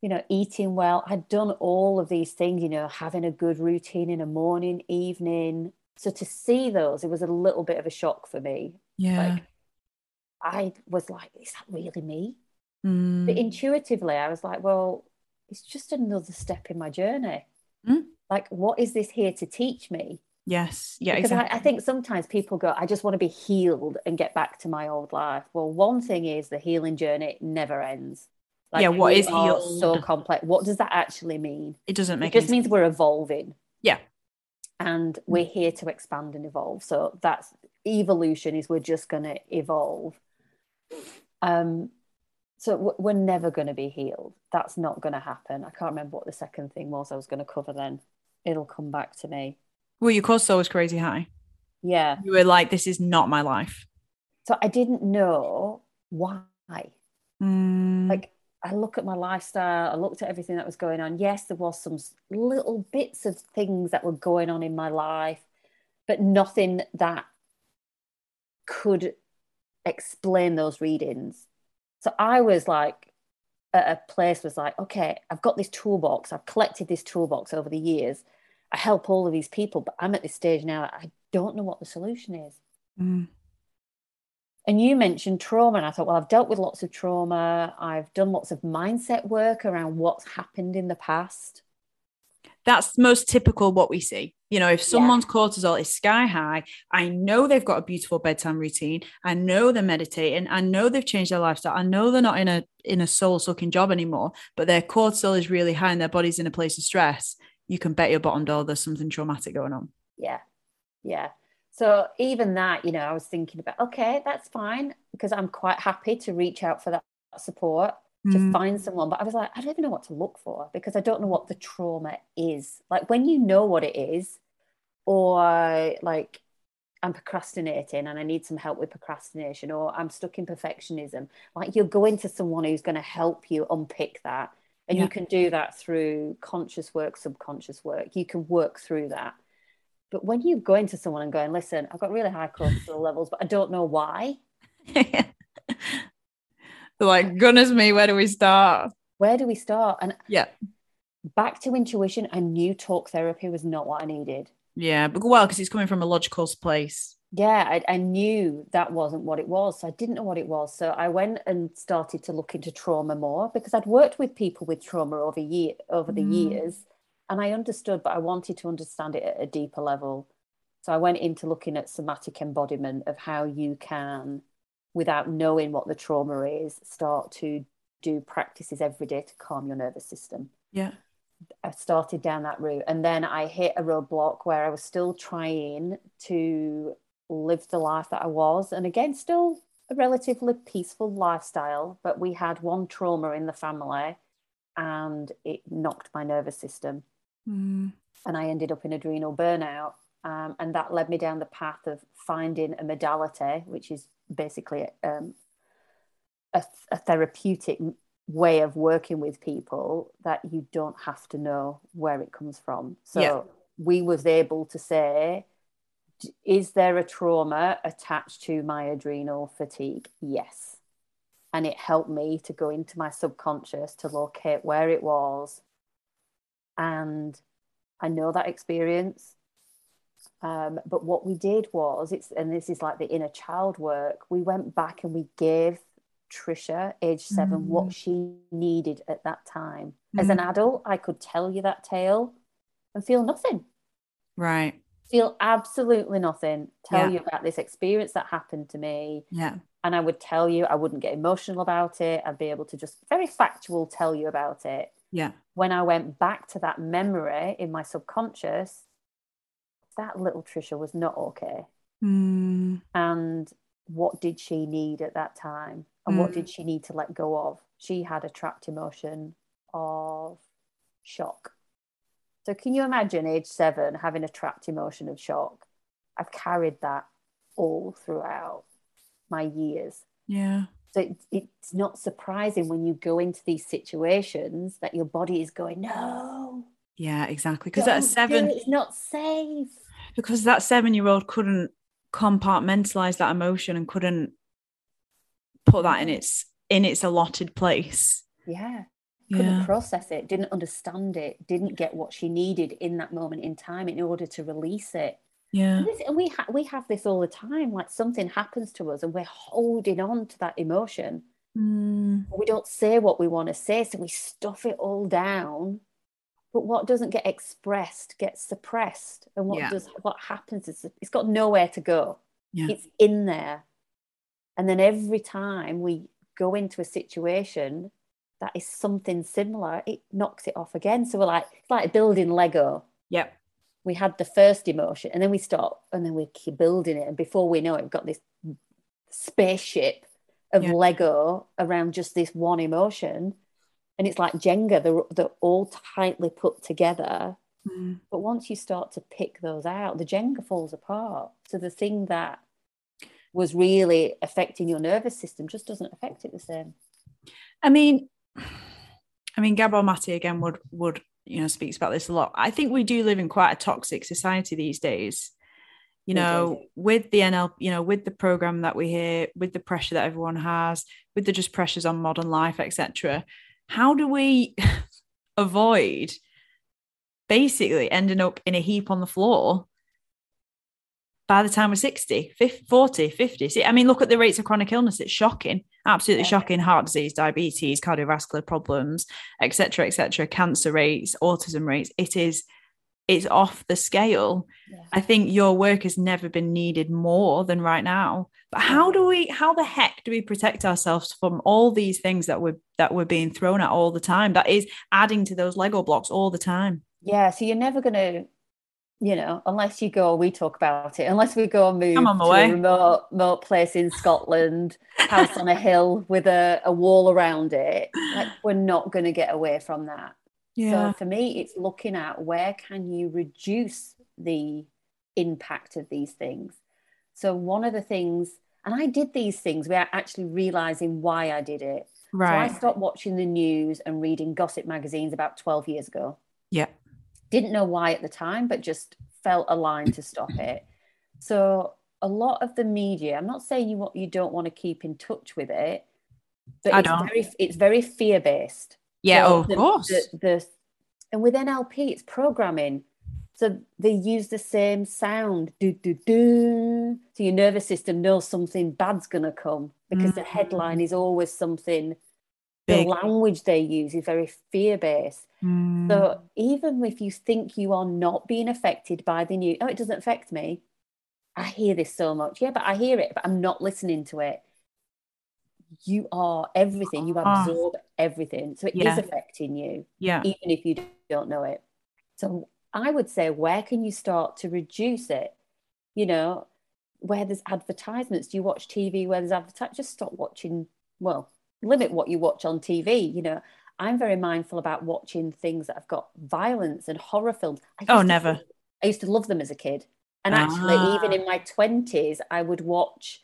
you know, eating well. I'd done all of these things, you know, having a good routine in a morning, evening. So to see those, it was a little bit of a shock for me. Yeah. Like, I was like, is that really me? Mm. But intuitively, I was like, well, it's just another step in my journey. Mm. Like, what is this here to teach me? Yes. Yeah. Because exactly. I, I think sometimes people go, I just want to be healed and get back to my old life. Well, one thing is the healing journey never ends. Like, yeah, what is healed? So complex. What does that actually mean? It doesn't make sense. It just means we're evolving. Yeah. And we're here to expand and evolve. So that's evolution, is we're just going to evolve. Um, so we're never going to be healed. That's not going to happen. I can't remember what the second thing was I was going to cover then. It'll come back to me. Well, your course was crazy high. Yeah. You were like, this is not my life. So I didn't know why. Mm. Like, I look at my lifestyle, I looked at everything that was going on. Yes, there was some little bits of things that were going on in my life, but nothing that could explain those readings. So I was like, at a place was like, okay, I've got this toolbox. I've collected this toolbox over the years. I help all of these people, but I'm at this stage now. I don't know what the solution is. Mm. And you mentioned trauma, and I thought, well, I've dealt with lots of trauma. I've done lots of mindset work around what's happened in the past. That's most typical what we see. You know, if someone's yeah. cortisol is sky high, I know they've got a beautiful bedtime routine. I know they're meditating. I know they've changed their lifestyle. I know they're not in a in a soul-sucking job anymore, but their cortisol is really high and their body's in a place of stress. You can bet your bottom dollar there's something traumatic going on. Yeah, yeah. So even that, you know, I was thinking about, okay, that's fine, because I'm quite happy to reach out for that support, mm. to find someone. But I was like, I don't even know what to look for, because I don't know what the trauma is. Like, when you know what it is, or like, I'm procrastinating and I need some help with procrastination, or I'm stuck in perfectionism, like, you're going to someone who's going to help you unpick that. And yeah. you can do that through conscious work, subconscious work. You can work through that. But when you go into someone and going, listen, I've got really high cortisol levels, but I don't know why. They're like, goodness me, where do we start? Where do we start? And yeah, back to intuition, I knew talk therapy was not what I needed. Yeah, but well, because it's coming from a logical place. Yeah, I, I knew that wasn't what it was. So I didn't know what it was. So I went and started to look into trauma more, because I'd worked with people with trauma over year over the mm. years. And I understood, but I wanted to understand it at a deeper level. So I went into looking at somatic embodiment of how you can, without knowing what the trauma is, start to do practices every day to calm your nervous system. Yeah. I started down that route. And then I hit a roadblock where I was still trying to live the life that I was. And again, still a relatively peaceful lifestyle, but we had one trauma in the family and it knocked my nervous system. Mm. And I ended up in adrenal burnout, um, and that led me down the path of finding a modality, which is basically um, a, th- a therapeutic way of working with people that you don't have to know where it comes from. So yeah. we was able to say, is there a trauma attached to my adrenal fatigue? Yes. And it helped me to go into my subconscious to locate where it was. And I know that experience. Um, but what we did was, it's and this is like the inner child work, we went back and we gave Trisha, age seven, mm-hmm. what she needed at that time. Mm-hmm. As an adult, I could tell you that tale and feel nothing. Right. Feel absolutely nothing. Tell yeah. you about this experience that happened to me. Yeah. And I would tell you, I wouldn't get emotional about it. I'd be able to just very factual tell you about it. Yeah. When I went back to that memory in my subconscious, that little Trisha was not okay. Mm. And what did she need at that time? And mm. what did she need to let go of? She had a trapped emotion of shock. So can you imagine age seven having a trapped emotion of shock? I've carried that all throughout my years. Yeah. So it, it's not surprising when you go into these situations that your body is going, no. Yeah, exactly. Because that seven, it's not safe. Because that seven-year-old couldn't compartmentalize that emotion and couldn't put that in its in its allotted place. Yeah. Couldn't yeah. process it, didn't understand it, didn't get what she needed in that moment in time in order to release it. Yeah. And, this, and we ha- we have this all the time. Like, something happens to us and we're holding on to that emotion. Mm. We don't say what we want to say, so we stuff it all down. But what doesn't get expressed gets suppressed, and what yeah. does what happens is it's got nowhere to go. Yeah. It's in there, and then every time we go into a situation that is something similar, it knocks it off again. So we're like, it's like building Lego. Yep. We had the first emotion and then we stop and then we keep building it. And before we know it, we've got this spaceship of yeah. Lego around just this one emotion. And it's like Jenga, they're, they're all tightly put together. Mm. But once you start to pick those out, the Jenga falls apart. So the thing that was really affecting your nervous system just doesn't affect it the same. I mean, I mean, Gabor Mate again would, would, you know, speaks about this a lot. I think we do live in quite a toxic society these days, you know, with the N L P, you know, with the program that we hear, with the pressure that everyone has, with the just pressures on modern life, et cetera. How do we avoid basically ending up in a heap on the floor by the time we're sixty, fifty, forty, fifty? See, I mean, look at the rates of chronic illness. It's shocking, absolutely yeah. shocking. Heart disease, diabetes, cardiovascular problems, et cetera, et cetera, cancer rates, autism rates. It is, it's off the scale. Yeah. I think your work has never been needed more than right now. But how do we, how the heck do we protect ourselves from all these things that we're, that we're being thrown at all the time? That is adding to those Lego blocks all the time. Yeah. So you're never going to, you know, unless you go, we talk about it, unless we go and move on to way. a remote, remote place in Scotland, house on a hill with a, a wall around it, like we're not going to get away from that. Yeah. So for me, it's looking at where can you reduce the impact of these things. So one of the things, and I did these things without actually realising why I did it. Right. So I stopped watching the news and reading gossip magazines about twelve years ago. Yeah. Didn't know why at the time, but just felt aligned to stop it. So a lot of the media, I'm not saying you want, you don't want to keep in touch with it, but I it's don't. very it's very fear-based. Yeah, so of the, course. The, the, and with N L P, it's programming. So they use the same sound, do do do. So your nervous system knows something bad's gonna come because mm. the headline is always something. Big. The language they use is very fear-based. Mm. So even if you think you are not being affected by the news, oh, it doesn't affect me. I hear this so much. Yeah, but I hear it, but I'm not listening to it. You are everything. You absorb oh. everything. So it yeah. is affecting you, yeah. even if you don't know it. So I would say, where can you start to reduce it? You know, where there's advertisements. Do you watch T V where there's advertisements? Just stop watching, well, limit what you watch on T V. You know, I'm very mindful about watching things that have got violence and horror films. Oh, never. To, I used to love them as a kid. And ah. actually, even in my twenties, I would watch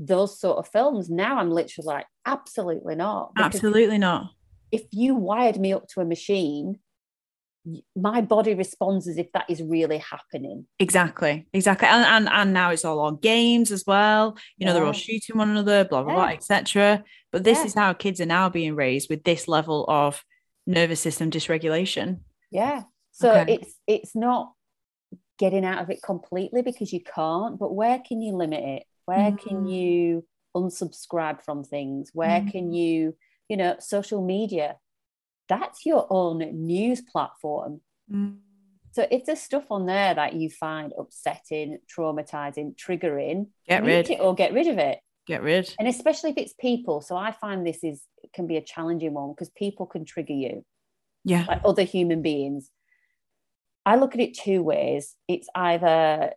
those sort of films. Now I'm literally like, absolutely not. Absolutely not. If you wired me up to a machine, my body responds as if that is really happening. Exactly, exactly. And and, and now it's all on games as well. You know, yeah. they're all shooting one another, blah, blah, yeah. blah, et cetera. But this yeah. is how kids are now being raised, with this level of nervous system dysregulation. Yeah. So okay. it's it's not getting out of it completely, because you can't, but where can you limit it? Where mm. can you unsubscribe from things? Where mm. can you, you know, social media? That's your own news platform. Mm. So if there's stuff on there that you find upsetting, traumatizing, triggering, get rid it or get rid of it. Get rid. And especially if it's people. So I find this is can be a challenging one, because people can trigger you. Yeah. Like other human beings. I look at it two ways. It's either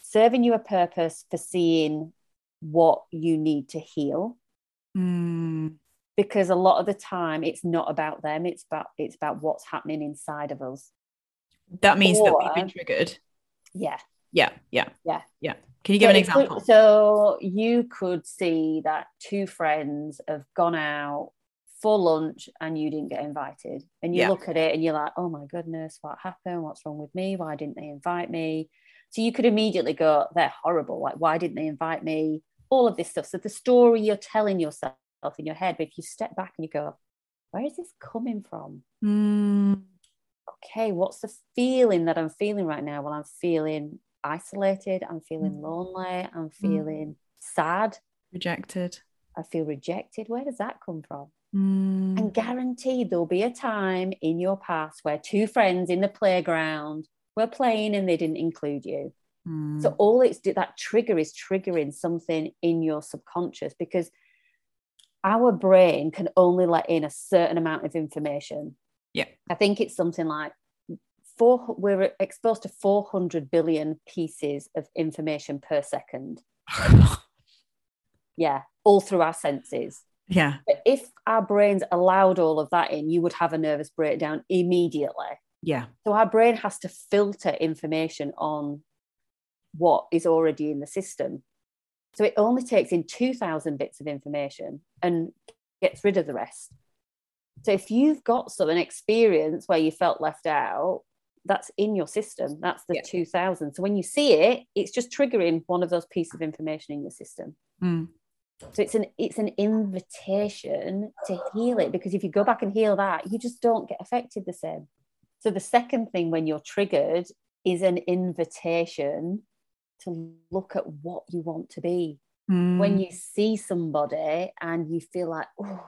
serving you a purpose for seeing what you need to heal. Mm. Because a lot of the time, it's not about them. It's about it's about what's happening inside of us. That means or, that we've been triggered. Yeah. Yeah. Yeah. Yeah. Yeah. Can you give so an example? So you could see that two friends have gone out for lunch and you didn't get invited. And you yeah. look at it and you're like, oh my goodness, what happened? What's wrong with me? Why didn't they invite me? So you could immediately go, they're horrible. Like, why didn't they invite me? All of this stuff. So the story you're telling yourself in your head. But if you step back and you go, where is this coming from? Mm. Okay, what's the feeling that I'm feeling right now? Well, I'm feeling isolated, I'm feeling mm. lonely, I'm feeling mm. sad, rejected. I feel rejected. Where does that come from? Mm. And guaranteed there'll be a time in your past where two friends in the playground were playing and they didn't include you. Mm. So all it's that trigger is triggering something in your subconscious, because our brain can only let in a certain amount of information. Yeah. I think it's something like four, we're exposed to four hundred billion pieces of information per second. Yeah, all through our senses. Yeah. But if our brains allowed all of that in, you would have a nervous breakdown immediately. Yeah. So our brain has to filter information on what is already in the system. So it only takes in two thousand bits of information and gets rid of the rest. So if you've got some, an experience where you felt left out, that's in your system. That's the yeah. two thousand. So when you see it, it's just triggering one of those pieces of information in your system. Mm. So it's an it's an invitation to heal it, because if you go back and heal that, you just don't get affected the same. So the second thing when you're triggered is an invitation to look at what you want to be. Mm. When you see somebody and you feel like, oh,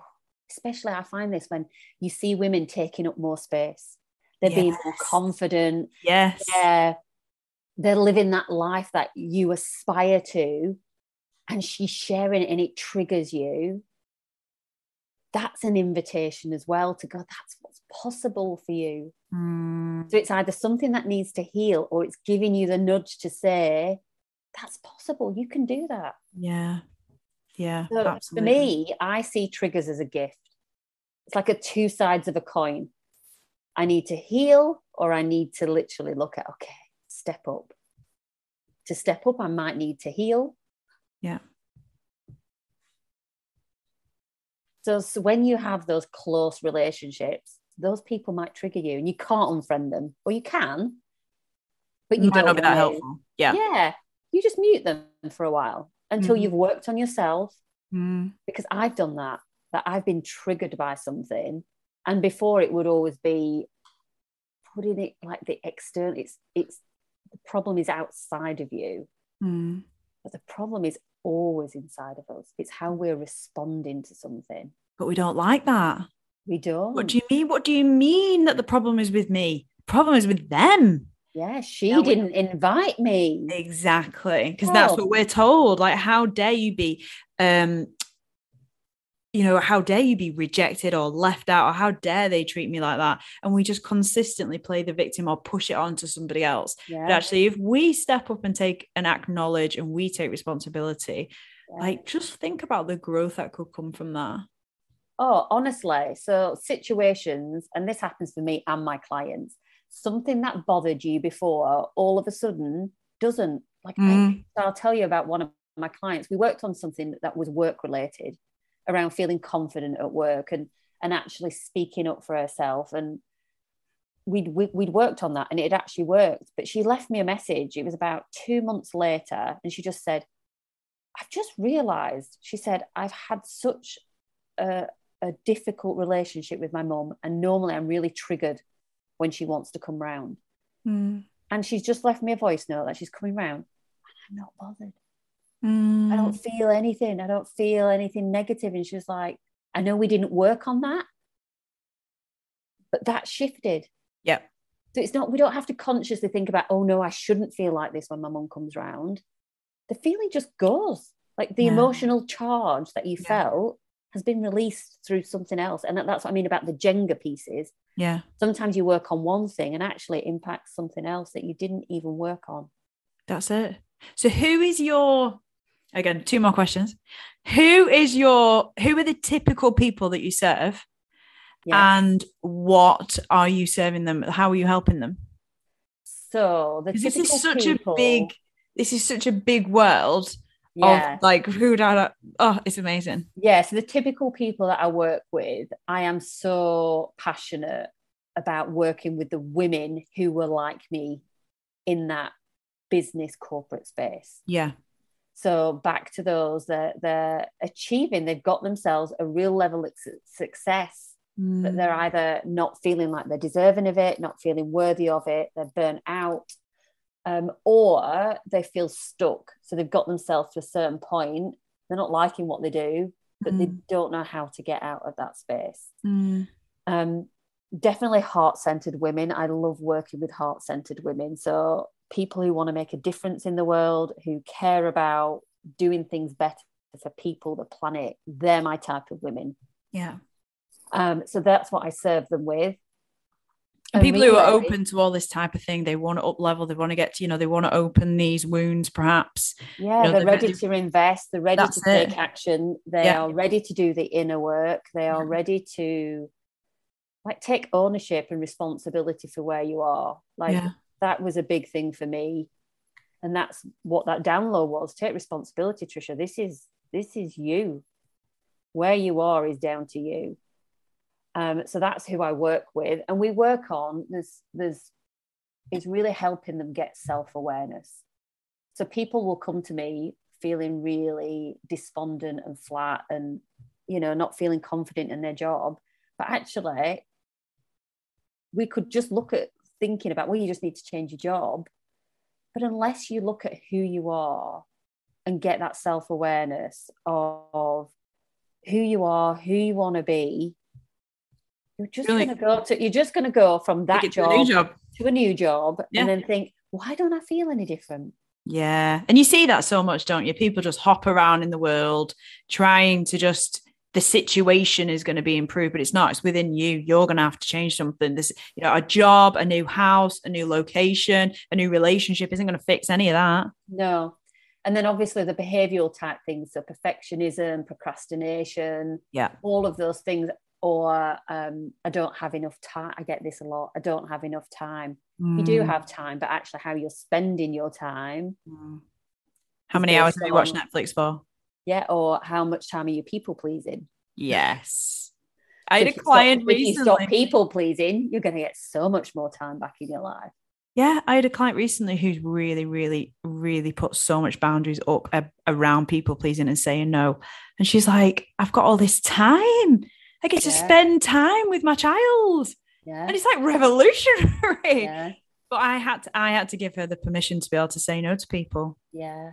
especially I find this when you see women taking up more space, they're yes. being more confident. Yes. They're, they're living that life that you aspire to, and she's sharing it and it triggers you. That's an invitation as well to go, that's what's possible for you. Mm. So it's either something that needs to heal, or it's giving you the nudge to say, that's possible, you can do that. Yeah, yeah, so absolutely. For me, I see triggers as a gift. It's like a two sides of a coin. I need to heal, or I need to literally look at, okay, step up. To step up, I might need to heal. Yeah. So, so when you have those close relationships, those people might trigger you, and you can't unfriend them, or you can, but you might don't be that helpful. Yeah, yeah. You just mute them for a while until mm. you've worked on yourself. Mm. Because I've done that. That I've been triggered by something, and before it would always be putting it like the external. It's it's the problem is outside of you, mm. but the problem is always inside of us. It's how we're responding to something. But we don't like that. We don't. What do you mean? What do you mean that the problem is with me? The problem is with them. Yeah, she now didn't we... invite me. Exactly. Because that's what we're told. Like, how dare you be, um, you know, how dare you be rejected or left out, or how dare they treat me like that? And we just consistently play the victim or push it on to somebody else. Yeah. But actually, if we step up and take and acknowledge and we take responsibility, yeah. like just think about the growth that could come from that. Oh, honestly. So situations, and this happens for me and my clients, something that bothered you before all of a sudden doesn't. Like mm. I, I'll tell you about one of my clients. We worked on something that was work related, around feeling confident at work and and actually speaking up for herself, and we'd we'd worked on that and it had actually worked. But she left me a message. It was about two months later, and she just said, I've just realized, she said, I've had such a, a difficult relationship with my mum, and normally I'm really triggered when she wants to come round. Mm. And she's just left me a voice note that she's coming round, and I'm not bothered. Mm. I don't feel anything. I don't feel anything negative. And she was like, I know we didn't work on that, but that shifted. Yeah. So it's not, we don't have to consciously think about, oh no, I shouldn't feel like this when my mum comes round. The feeling just goes. Like the yeah. emotional charge that you yeah. felt has been released through something else. And that, that's what I mean about the Jenga pieces. Yeah. Sometimes you work on one thing and actually it impacts something else that you didn't even work on. That's it. So who is your, again, two more questions. Who is your, who are the typical people that you serve? Yes. And what are you serving them? How are you helping them? So the this is such people, a big, this is such a big world yeah. of like, who would I, oh, it's amazing. Yeah. So the typical people that I work with, I am so passionate about working with the women who were like me in that business corporate space. Yeah. So back to those that they're, they're achieving, they've got themselves a real level of success, mm. but they're either not feeling like they're deserving of it, not feeling worthy of it, they're burnt out, um, or they feel stuck. So they've got themselves to a certain point, they're not liking what they do, but mm. they don't know how to get out of that space. Mm. Um, definitely heart-centered women. I love working with heart-centered women. So people who want to make a difference in the world, who care about doing things better for people, the planet. They're my type of women. Yeah. Um, so that's what I serve them with. And people who are open to all this type of thing, they want to up level, they want to get to, you know, they want to open these wounds perhaps. Yeah, you know, they're, they're ready, ready to invest, they're ready to take it. action, they yeah. are ready to do the inner work, they are yeah. ready to like take ownership and responsibility for where you are. Like yeah. that was a big thing for me. And that's what that download was. Take responsibility, Trisha. This is this is you. Where you are is down to you. Um, so that's who I work with, and we work on there's there's is really helping them get self-awareness. So people will come to me feeling really despondent and flat, and you know, not feeling confident in their job. But actually, we could just look at thinking about, well, you just need to change your job. But unless you look at who you are and get that self-awareness of who you are, who you want to be, You're just really? going to go to, you're just going to go from that job to, job to a new job yeah. and then think, why don't I feel any different? Yeah. And you see that so much, don't you? People just hop around in the world trying to just, the situation is going to be improved, but it's not, it's within you. You're going to have to change something. This, you know, a job, a new house, a new location, a new relationship isn't going to fix any of that. No. And then obviously the behavioral type things, so perfectionism, procrastination, yeah, all of those things. Or um, I don't have enough time. I get this a lot. I don't have enough time. Mm. You do have time, but actually how you're spending your time. Mm. How many hours do you watch Netflix for? Yeah. Or how much time are you people pleasing? Yes. I had a client recently. If you stop people pleasing, you're going to get so much more time back in your life. Yeah, I had a client recently who's really, really, really put so much boundaries up uh, around people pleasing and saying no. And she's like, I've got all this time. I get yeah. to spend time with my child. Yeah. And it's like revolutionary. Yeah. But I had to, I had to give her the permission to be able to say no to people. Yeah.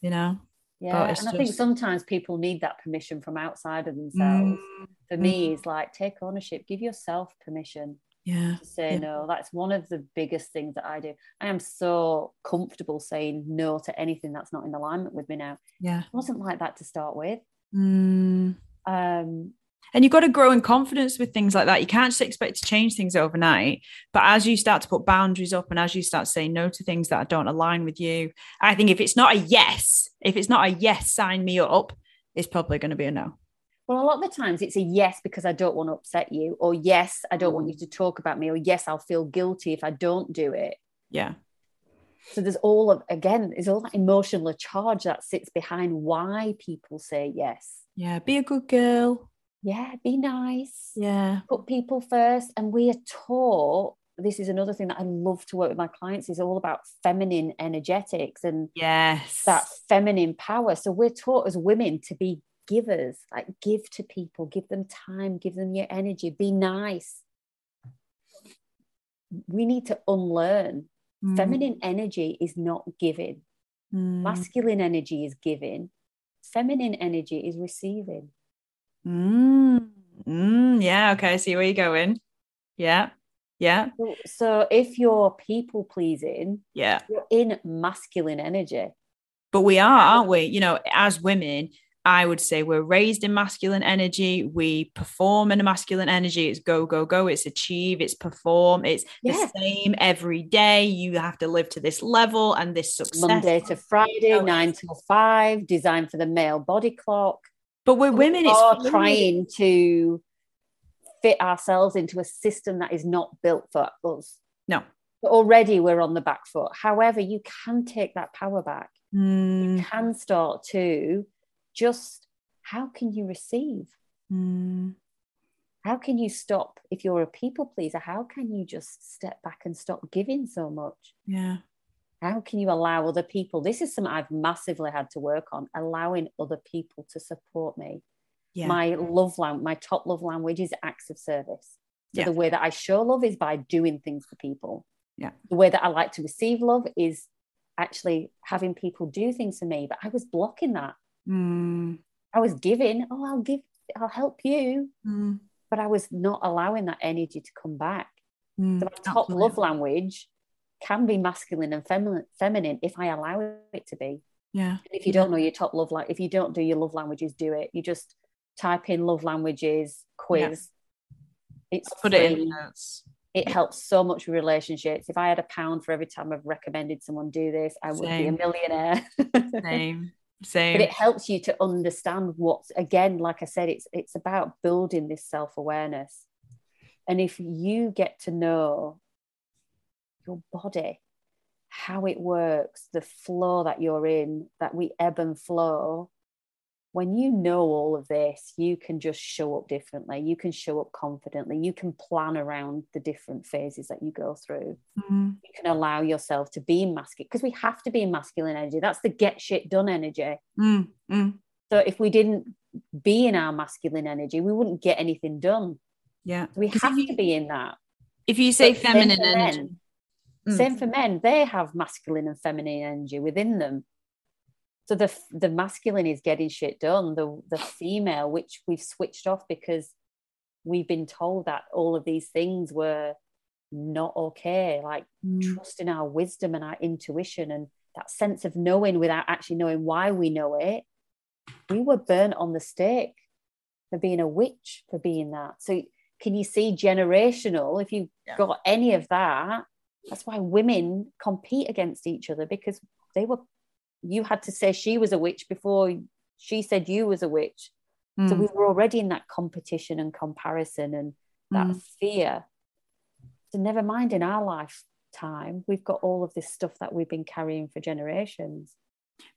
You know? Yeah. And just... I think sometimes people need that permission from outside of themselves. Mm. For me, mm. it's like, take ownership, give yourself permission yeah. to say yeah. no. That's one of the biggest things that I do. I am so comfortable saying no to anything that's not in alignment with me now. Yeah. It wasn't like that to start with. Mm. Um, And you've got to grow in confidence with things like that. You can't just expect to change things overnight. But as you start to put boundaries up and as you start saying no to things that don't align with you, I think if it's not a yes, if it's not a yes, sign me up, it's probably going to be a no. Well, a lot of the times it's a yes because I don't want to upset you, or yes, I don't want you to talk about me, or yes, I'll feel guilty if I don't do it. Yeah. So there's all of, again, there's all that emotional charge that sits behind why people say yes. Yeah, be a good girl. Yeah, be nice. Yeah. Put people first. And we are taught, this is another thing that I love to work with my clients, is all about feminine energetics and yes, that feminine power. So we're taught as women to be givers, like give to people, give them time, give them your energy, be nice. We need to unlearn. Mm. Feminine energy is not giving. Mm. Masculine energy is giving. Feminine energy is receiving. Mm, mm, yeah, okay, I see where you're going. Yeah, yeah. So if you're people pleasing, yeah, you're in masculine energy. But we are, aren't we? You know, as women, I would say we're raised in masculine energy. We perform in a masculine energy. It's go, go, go. It's achieve. It's perform. It's yeah. the same every day. You have to live to this level and this success. Monday to Friday, you know, nine till five, designed for the male body clock. But we're women, we are it's trying to fit ourselves into a system that is not built for us. No. But already we're on the back foot. However, you can take that power back. Mm. You can start to just, how can you receive? Mm. How can you stop? If you're a people pleaser, how can you just step back and stop giving so much? Yeah. How can you allow other people? This is something I've massively had to work on, allowing other people to support me. Yeah. My love language, my top love language is acts of service. So yeah. the way that I show love is by doing things for people. Yeah. The way that I like to receive love is actually having people do things for me. But I was blocking that. Mm. I was giving, oh, I'll give, I'll help you. Mm. But I was not allowing that energy to come back. Mm, so my top absolutely. love language can be masculine and femi- feminine if I allow it to be. Yeah. And if you don't know your top love language, if you don't do your love languages, do it. You just type in love languages quiz. Yeah. It's put free. It in notes. It helps so much with relationships. If I had a pound for every time I've recommended someone do this, I would Same. be a millionaire. Same. Same. But it helps you to understand what's, again, like I said, it's it's about building this self-awareness. And if you get to know your body, how it works, the flow that you're in, that we ebb and flow, when you know all of this, you can just show up differently. You can show up confidently. You can plan around the different phases that you go through. Mm-hmm. You can allow yourself to be masculine, because we have to be in masculine energy. That's the get shit done energy. Mm-hmm. So if we didn't be in our masculine energy, we wouldn't get anything done. Yeah. So we have you, to be in that. If you say but feminine energy. Men, mm. Same for men. They have masculine and feminine energy within them. So the the masculine is getting shit done. The the female, which we've switched off because we've been told that all of these things were not okay, like mm. trusting our wisdom and our intuition and that sense of knowing without actually knowing why we know it. We were burnt on the stake for being a witch, for being that. So can you see generational? If you've yeah. got any of that, that's why women compete against each other, because they were you had to say she was a witch before she said you was a witch. Mm. So we were already in that competition and comparison and that mm. fear. So never mind in our lifetime, we've got all of this stuff that we've been carrying for generations.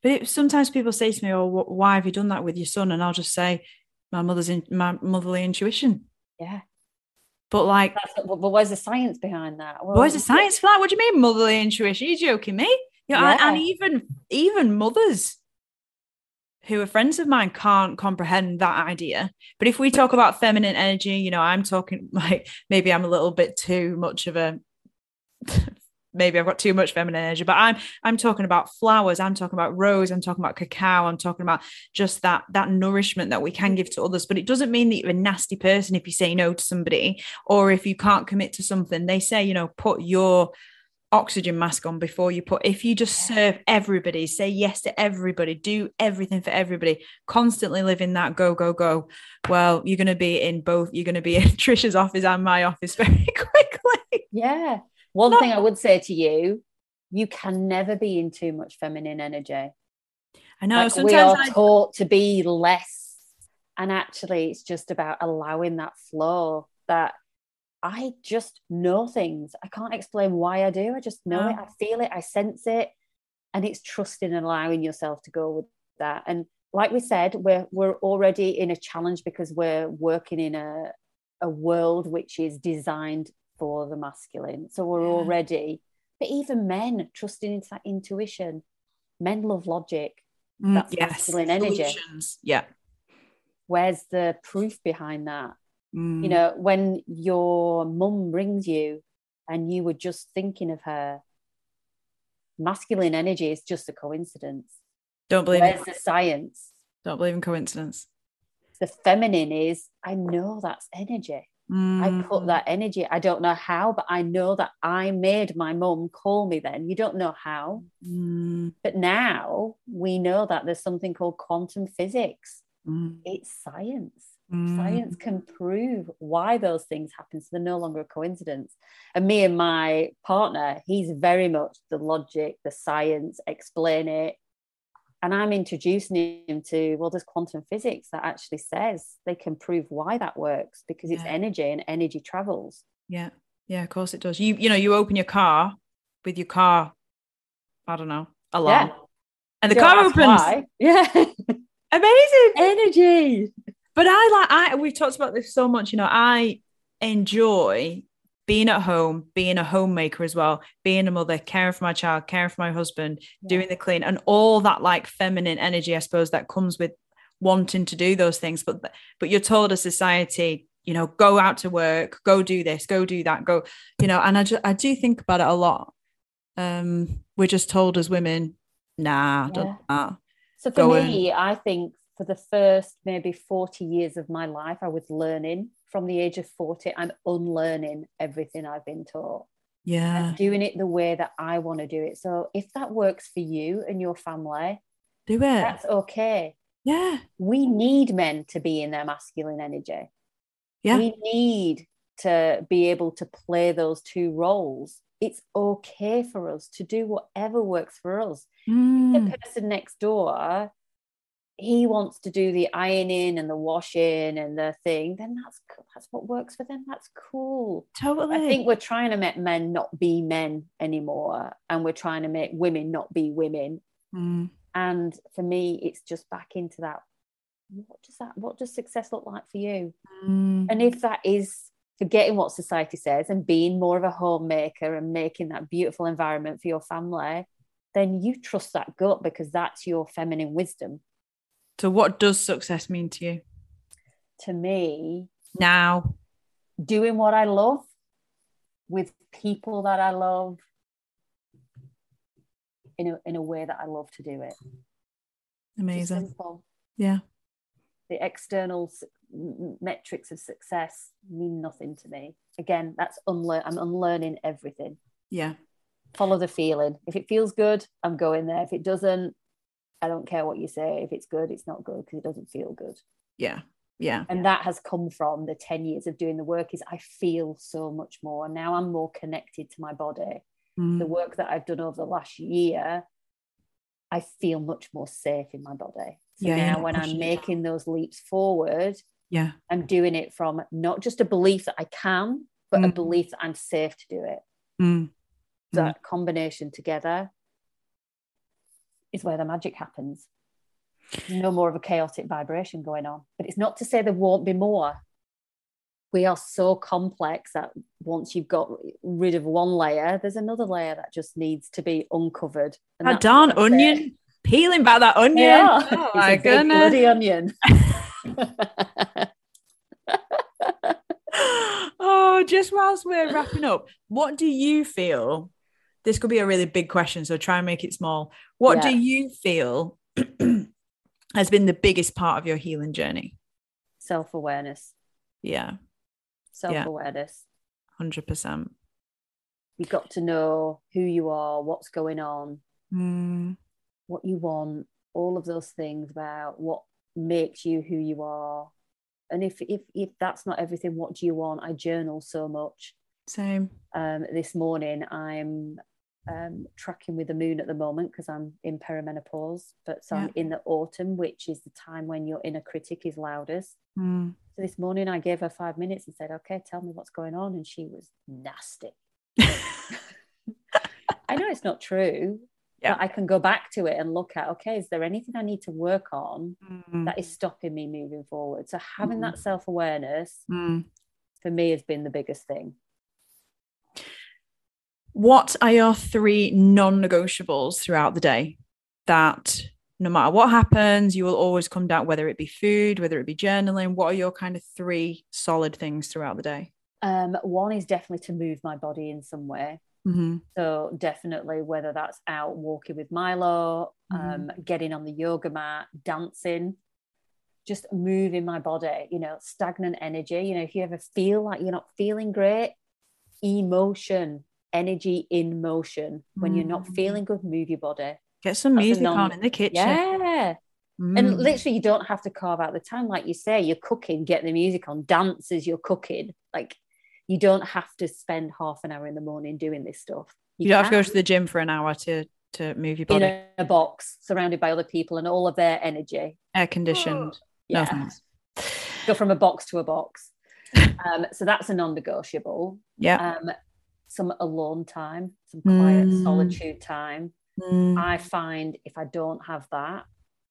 But it, sometimes people say to me, oh, why have you done that with your son? And I'll just say, my mother's in my motherly intuition. Yeah. But like, That's, but where's the science behind that? Well, where's the science for that? What do you mean motherly intuition? Are you joking me? You know, yeah. and, and even even mothers who are friends of mine can't comprehend that idea. But if we talk about feminine energy, you know, I'm talking like maybe I'm a little bit too much of a maybe I've got too much feminine energy, but I'm I'm talking about flowers, I'm talking about rose, I'm talking about cacao, I'm talking about just that that nourishment that we can give to others. But it doesn't mean that you're a nasty person if you say no to somebody, or if you can't commit to something. They say, you know, put your oxygen mask on before you put if you just serve everybody, say yes to everybody, do everything for everybody, constantly live in that go go go, well, you're going to be in both you're going to be in Trisha's office and my office very quickly. Yeah. One no. thing I would say to you, you can never be in too much feminine energy. I know, like sometimes we are I... taught to be less, and actually it's just about allowing that flow, that I just know things. I can't explain why I do. I just know oh. it. I feel it. I sense it. And it's trusting and allowing yourself to go with that. And like we said, we're we're already in a challenge because we're working in a, a world which is designed for the masculine. So we're yeah. already, but even men, trusting into that intuition. Men love logic. Mm, That's yes. masculine energy. Solutions. Yeah. Where's the proof behind that? Mm. You know, when your mum rings you and you were just thinking of her, masculine energy is just a coincidence. Don't believe Where's in the science. Don't believe in coincidence. The feminine is, I know that's energy. Mm. I put that energy. I don't know how, but I know that I made my mum call me then. You don't know how. Mm. But now we know that there's something called quantum physics. Mm. It's science. Mm. Science can prove why those things happen, so they're no longer a coincidence. And me and my partner, he's very much the logic, the science, explain it. And I'm introducing him to, well, there's quantum physics that actually says they can prove why that works, because yeah. it's energy and energy travels. Yeah, yeah, of course it does. You, you know, you open your car with your car, I don't know, alarm, yeah. and the don't car opens. Why. Yeah, amazing energy. But I like, I, we've talked about this so much, you know, I enjoy being at home, being a homemaker as well, being a mother, caring for my child, caring for my husband, yeah. doing the clean and all that, like feminine energy, I suppose, that comes with wanting to do those things. But, but you're told as society, you know, go out to work, go do this, go do that, go, you know, and I just, I do think about it a lot. Um, we're just told as women, nah, yeah. don't nah. So for go me, in. I think, for the first maybe forty years of my life, I was learning. From the age of forty, I'm unlearning everything I've been taught. Yeah. And doing it the way that I want to do it. So if that works for you and your family, Do it. That's okay. Yeah. We need men to be in their masculine energy. Yeah. We need to be able to play those two roles. It's okay for us to do whatever works for us. Mm. The person next door, he wants to do the ironing and the washing and the thing, then that's that's what works for them. That's cool. Totally. I think we're trying to make men not be men anymore, and we're trying to make women not be women. Mm. And for me, it's just back into that. What does that? What does success look like for you? Mm. And if that is forgetting what society says and being more of a homemaker and making that beautiful environment for your family, then you trust that gut, because that's your feminine wisdom. So what does success mean to you? To me now, doing what I love with people that I love in a, in a way that I love to do it. Amazing. Simple. Yeah. The external metrics of success mean nothing to me. Again, that's unlearn. I'm unlearning everything. Yeah. Follow the feeling. If it feels good, I'm going there. If it doesn't, I don't care what you say. If it's good, it's not good, because it doesn't feel good. Yeah. Yeah. And that has come from the ten years of doing the work. Is I feel so much more. Now I'm more connected to my body. Mm. The work that I've done over the last year, I feel much more safe in my body. So yeah, now yeah, when I'm making those leaps forward, yeah, I'm doing it from not just a belief that I can, but mm. a belief that I'm safe to do it. Mm. So mm. that combination together is where the magic happens. No more of a chaotic vibration going on. But it's not to say there won't be more. We are so complex that once you've got rid of one layer, there's another layer that just needs to be uncovered. And that darn onion, it. peeling back that onion. Yeah. Oh, my goodness. Bloody onion. Oh, just whilst we're wrapping up, what do you feel? This could be a really big question, so try and make it small. What yeah. do you feel has been the biggest part of your healing journey? Self-awareness. Yeah. Self-awareness. Yeah. one hundred percent. You've got to know who you are, what's going on, mm. what you want, all of those things about what makes you who you are. And if if if that's not everything, what do you want? I journal so much. Same. Um, this morning I'm um, tracking with the moon at the moment, because I'm in perimenopause, but so yeah. I'm in the autumn, which is the time when your inner critic is loudest. Mm. So this morning I gave her five minutes and said, okay, tell me what's going on. And she was nasty. I know it's not true, yeah. but I can go back to it and look at, okay, is there anything I need to work on mm. that is stopping me moving forward? So having mm. that self-awareness mm. for me has been the biggest thing. What are your three non-negotiables throughout the day that no matter what happens, you will always come down, whether it be food, whether it be journaling? What are your kind of three solid things throughout the day? Um, one is definitely to move my body in some way. Mm-hmm. So definitely, whether that's out walking with Milo, mm-hmm. um, getting on the yoga mat, dancing, just moving my body, you know, stagnant energy. You know, if you ever feel like you're not feeling great, emotion, energy in motion. When mm. you're not feeling good, move your body. Get some That's music non- on in the kitchen. Yeah. Mm. And literally, you don't have to carve out the time. Like you say, you're cooking, get the music on, dance as you're cooking. Like, you don't have to spend half an hour in the morning doing this stuff. You, you don't have to go to the gym for an hour to, to move your body. In a box, surrounded by other people and all of their energy. Air conditioned. Oh. Yeah. No offense. Go from a box to a box. Um, so that's a non-negotiable. Yeah. Um, some alone time, some quiet mm. solitude time. Mm. I find if I don't have that,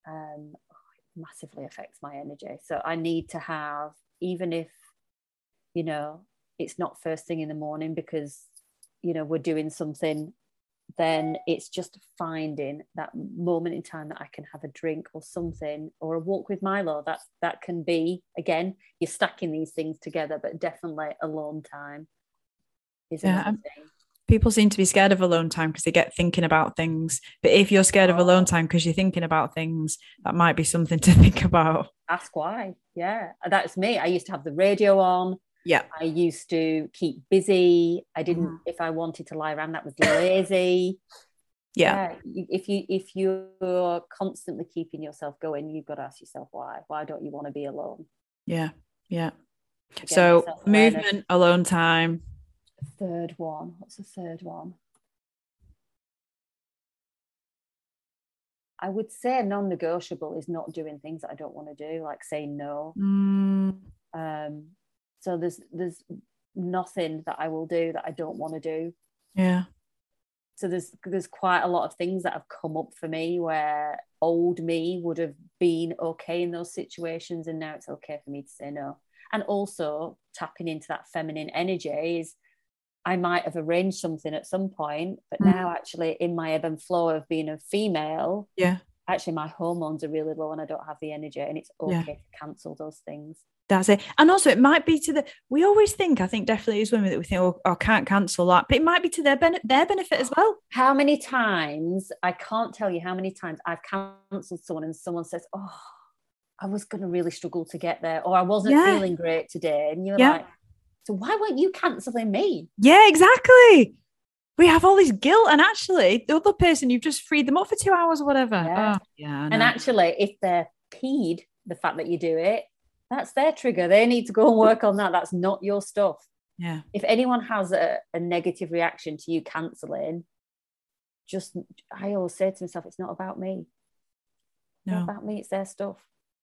um, it massively affects my energy. So I need to have, even if, you know, it's not first thing in the morning because, you know, we're doing something, then it's just finding that moment in time that I can have a drink or something, or a walk with Milo. That, that can be, again, you're stacking these things together, but definitely alone time. Yeah. People seem to be scared of alone time because they get thinking about things. But if you're scared oh. of alone time because you're thinking about things, that might be something to think about. Ask why. Yeah, that's me. I used to have the radio on. Yeah. I used to keep busy. I didn't, mm. if I wanted to lie around, that was lazy. Yeah. yeah. If you if you're constantly keeping yourself going, you've got to ask yourself why. Why don't you want to be alone? Yeah. Yeah. Again, so movement, alone time. Third one. What's the third one? I would say non-negotiable is not doing things that I don't want to do, like saying no. Mm. Um, so there's there's nothing that I will do that I don't want to do. Yeah. So there's there's quite a lot of things that have come up for me where old me would have been okay in those situations, and now it's okay for me to say no. And also tapping into that feminine energy is, I might have arranged something at some point, but mm. now actually in my ebb and flow of being a female, yeah, actually my hormones are really low and I don't have the energy, and it's okay yeah. to cancel those things. That's it. And also it might be to the, we always think, I think definitely as women that we think, oh, I can't cancel that, but it might be to their, ben- their benefit as well. How many times, I can't tell you how many times I've cancelled someone and someone says, oh, I was going to really struggle to get there, or I wasn't yeah. feeling great today. And you're yeah. like, so why weren't you cancelling me? Yeah, exactly. We have all this guilt, and actually the other person, you've just freed them up for two hours or whatever. Yeah. Oh, yeah. And actually if they're peed, the fact that you do it, that's their trigger. They need to go and work on that. That's not your stuff. Yeah. If anyone has a, a negative reaction to you cancelling, just, I always say to myself, it's not about me. It's no. not about me. It's their stuff.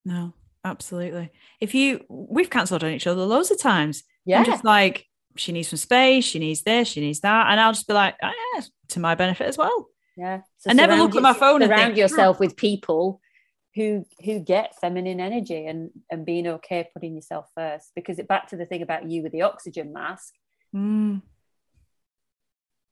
No, absolutely. If you, we've cancelled on each other loads of times. Yeah. I'm just like, she needs some space, she needs this, she needs that. And I'll just be like, oh, yeah, to my benefit as well. Yeah. So I never look at my phone and think. Surround yourself with people who who get feminine energy and, and being okay putting yourself first. Because it, back to the thing about you with the oxygen mask, mm.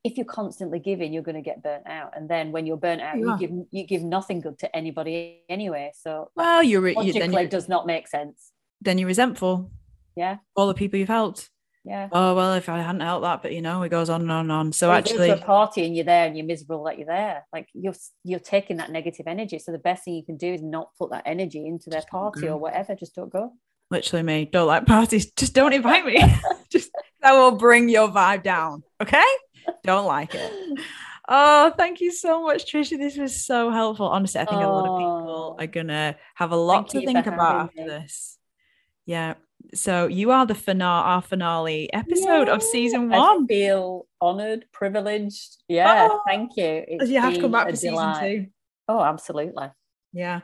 if you're constantly giving, you're going to get burnt out. And then when you're burnt out, yeah. you give you give nothing good to anybody anyway. So well, you're, logically you, then does not make sense. Then you're resentful. Yeah. All the people you've helped. Yeah. Oh, well, if I hadn't helped that, but you know, it goes on and on and on. So well, actually you go to a party and you're there and you're miserable that you're there. Like you're, you're taking that negative energy. So the best thing you can do is not put that energy into their just party or whatever. Just don't go. Literally me. Don't like parties. Just don't invite me. Just that will bring your vibe down. Okay. Don't like it. Oh, thank you so much, Trisha. This was so helpful. Honestly, I think oh, a lot of people are going to have a lot to think about after me. this. Yeah. So you are the finale, our finale episode Yay. of season one. I feel honoured, privileged. Yeah, oh, thank you. It's you have to come back for season two. Oh, absolutely. Yeah.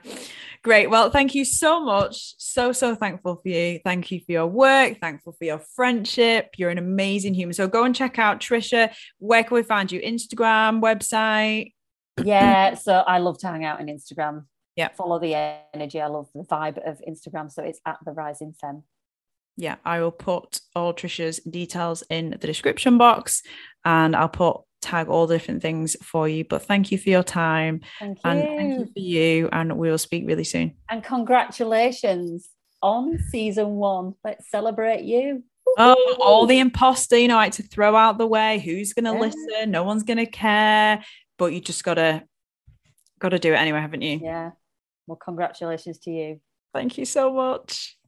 Great. Well, thank you so much. So, so thankful for you. Thank you for your work. Thankful for your friendship. You're an amazing human. So go and check out Trisha. Where can we find you? Instagram, website? Yeah. So I love to hang out on Instagram. Yeah. Follow the energy. I love the vibe of Instagram. So it's at The Rising Femme. Yeah, I will put all Trisha's details in the description box, and I'll put tag all the different things for you. But thank you for your time. Thank you. And thank you for you. And we will speak really soon. And congratulations on season one. Let's celebrate you. Oh, all the imposter, you know, like to throw out the way. Who's going to yeah. listen? No one's going to care. But you just got to got to do it anyway, haven't you? Yeah. Well, congratulations to you. Thank you so much.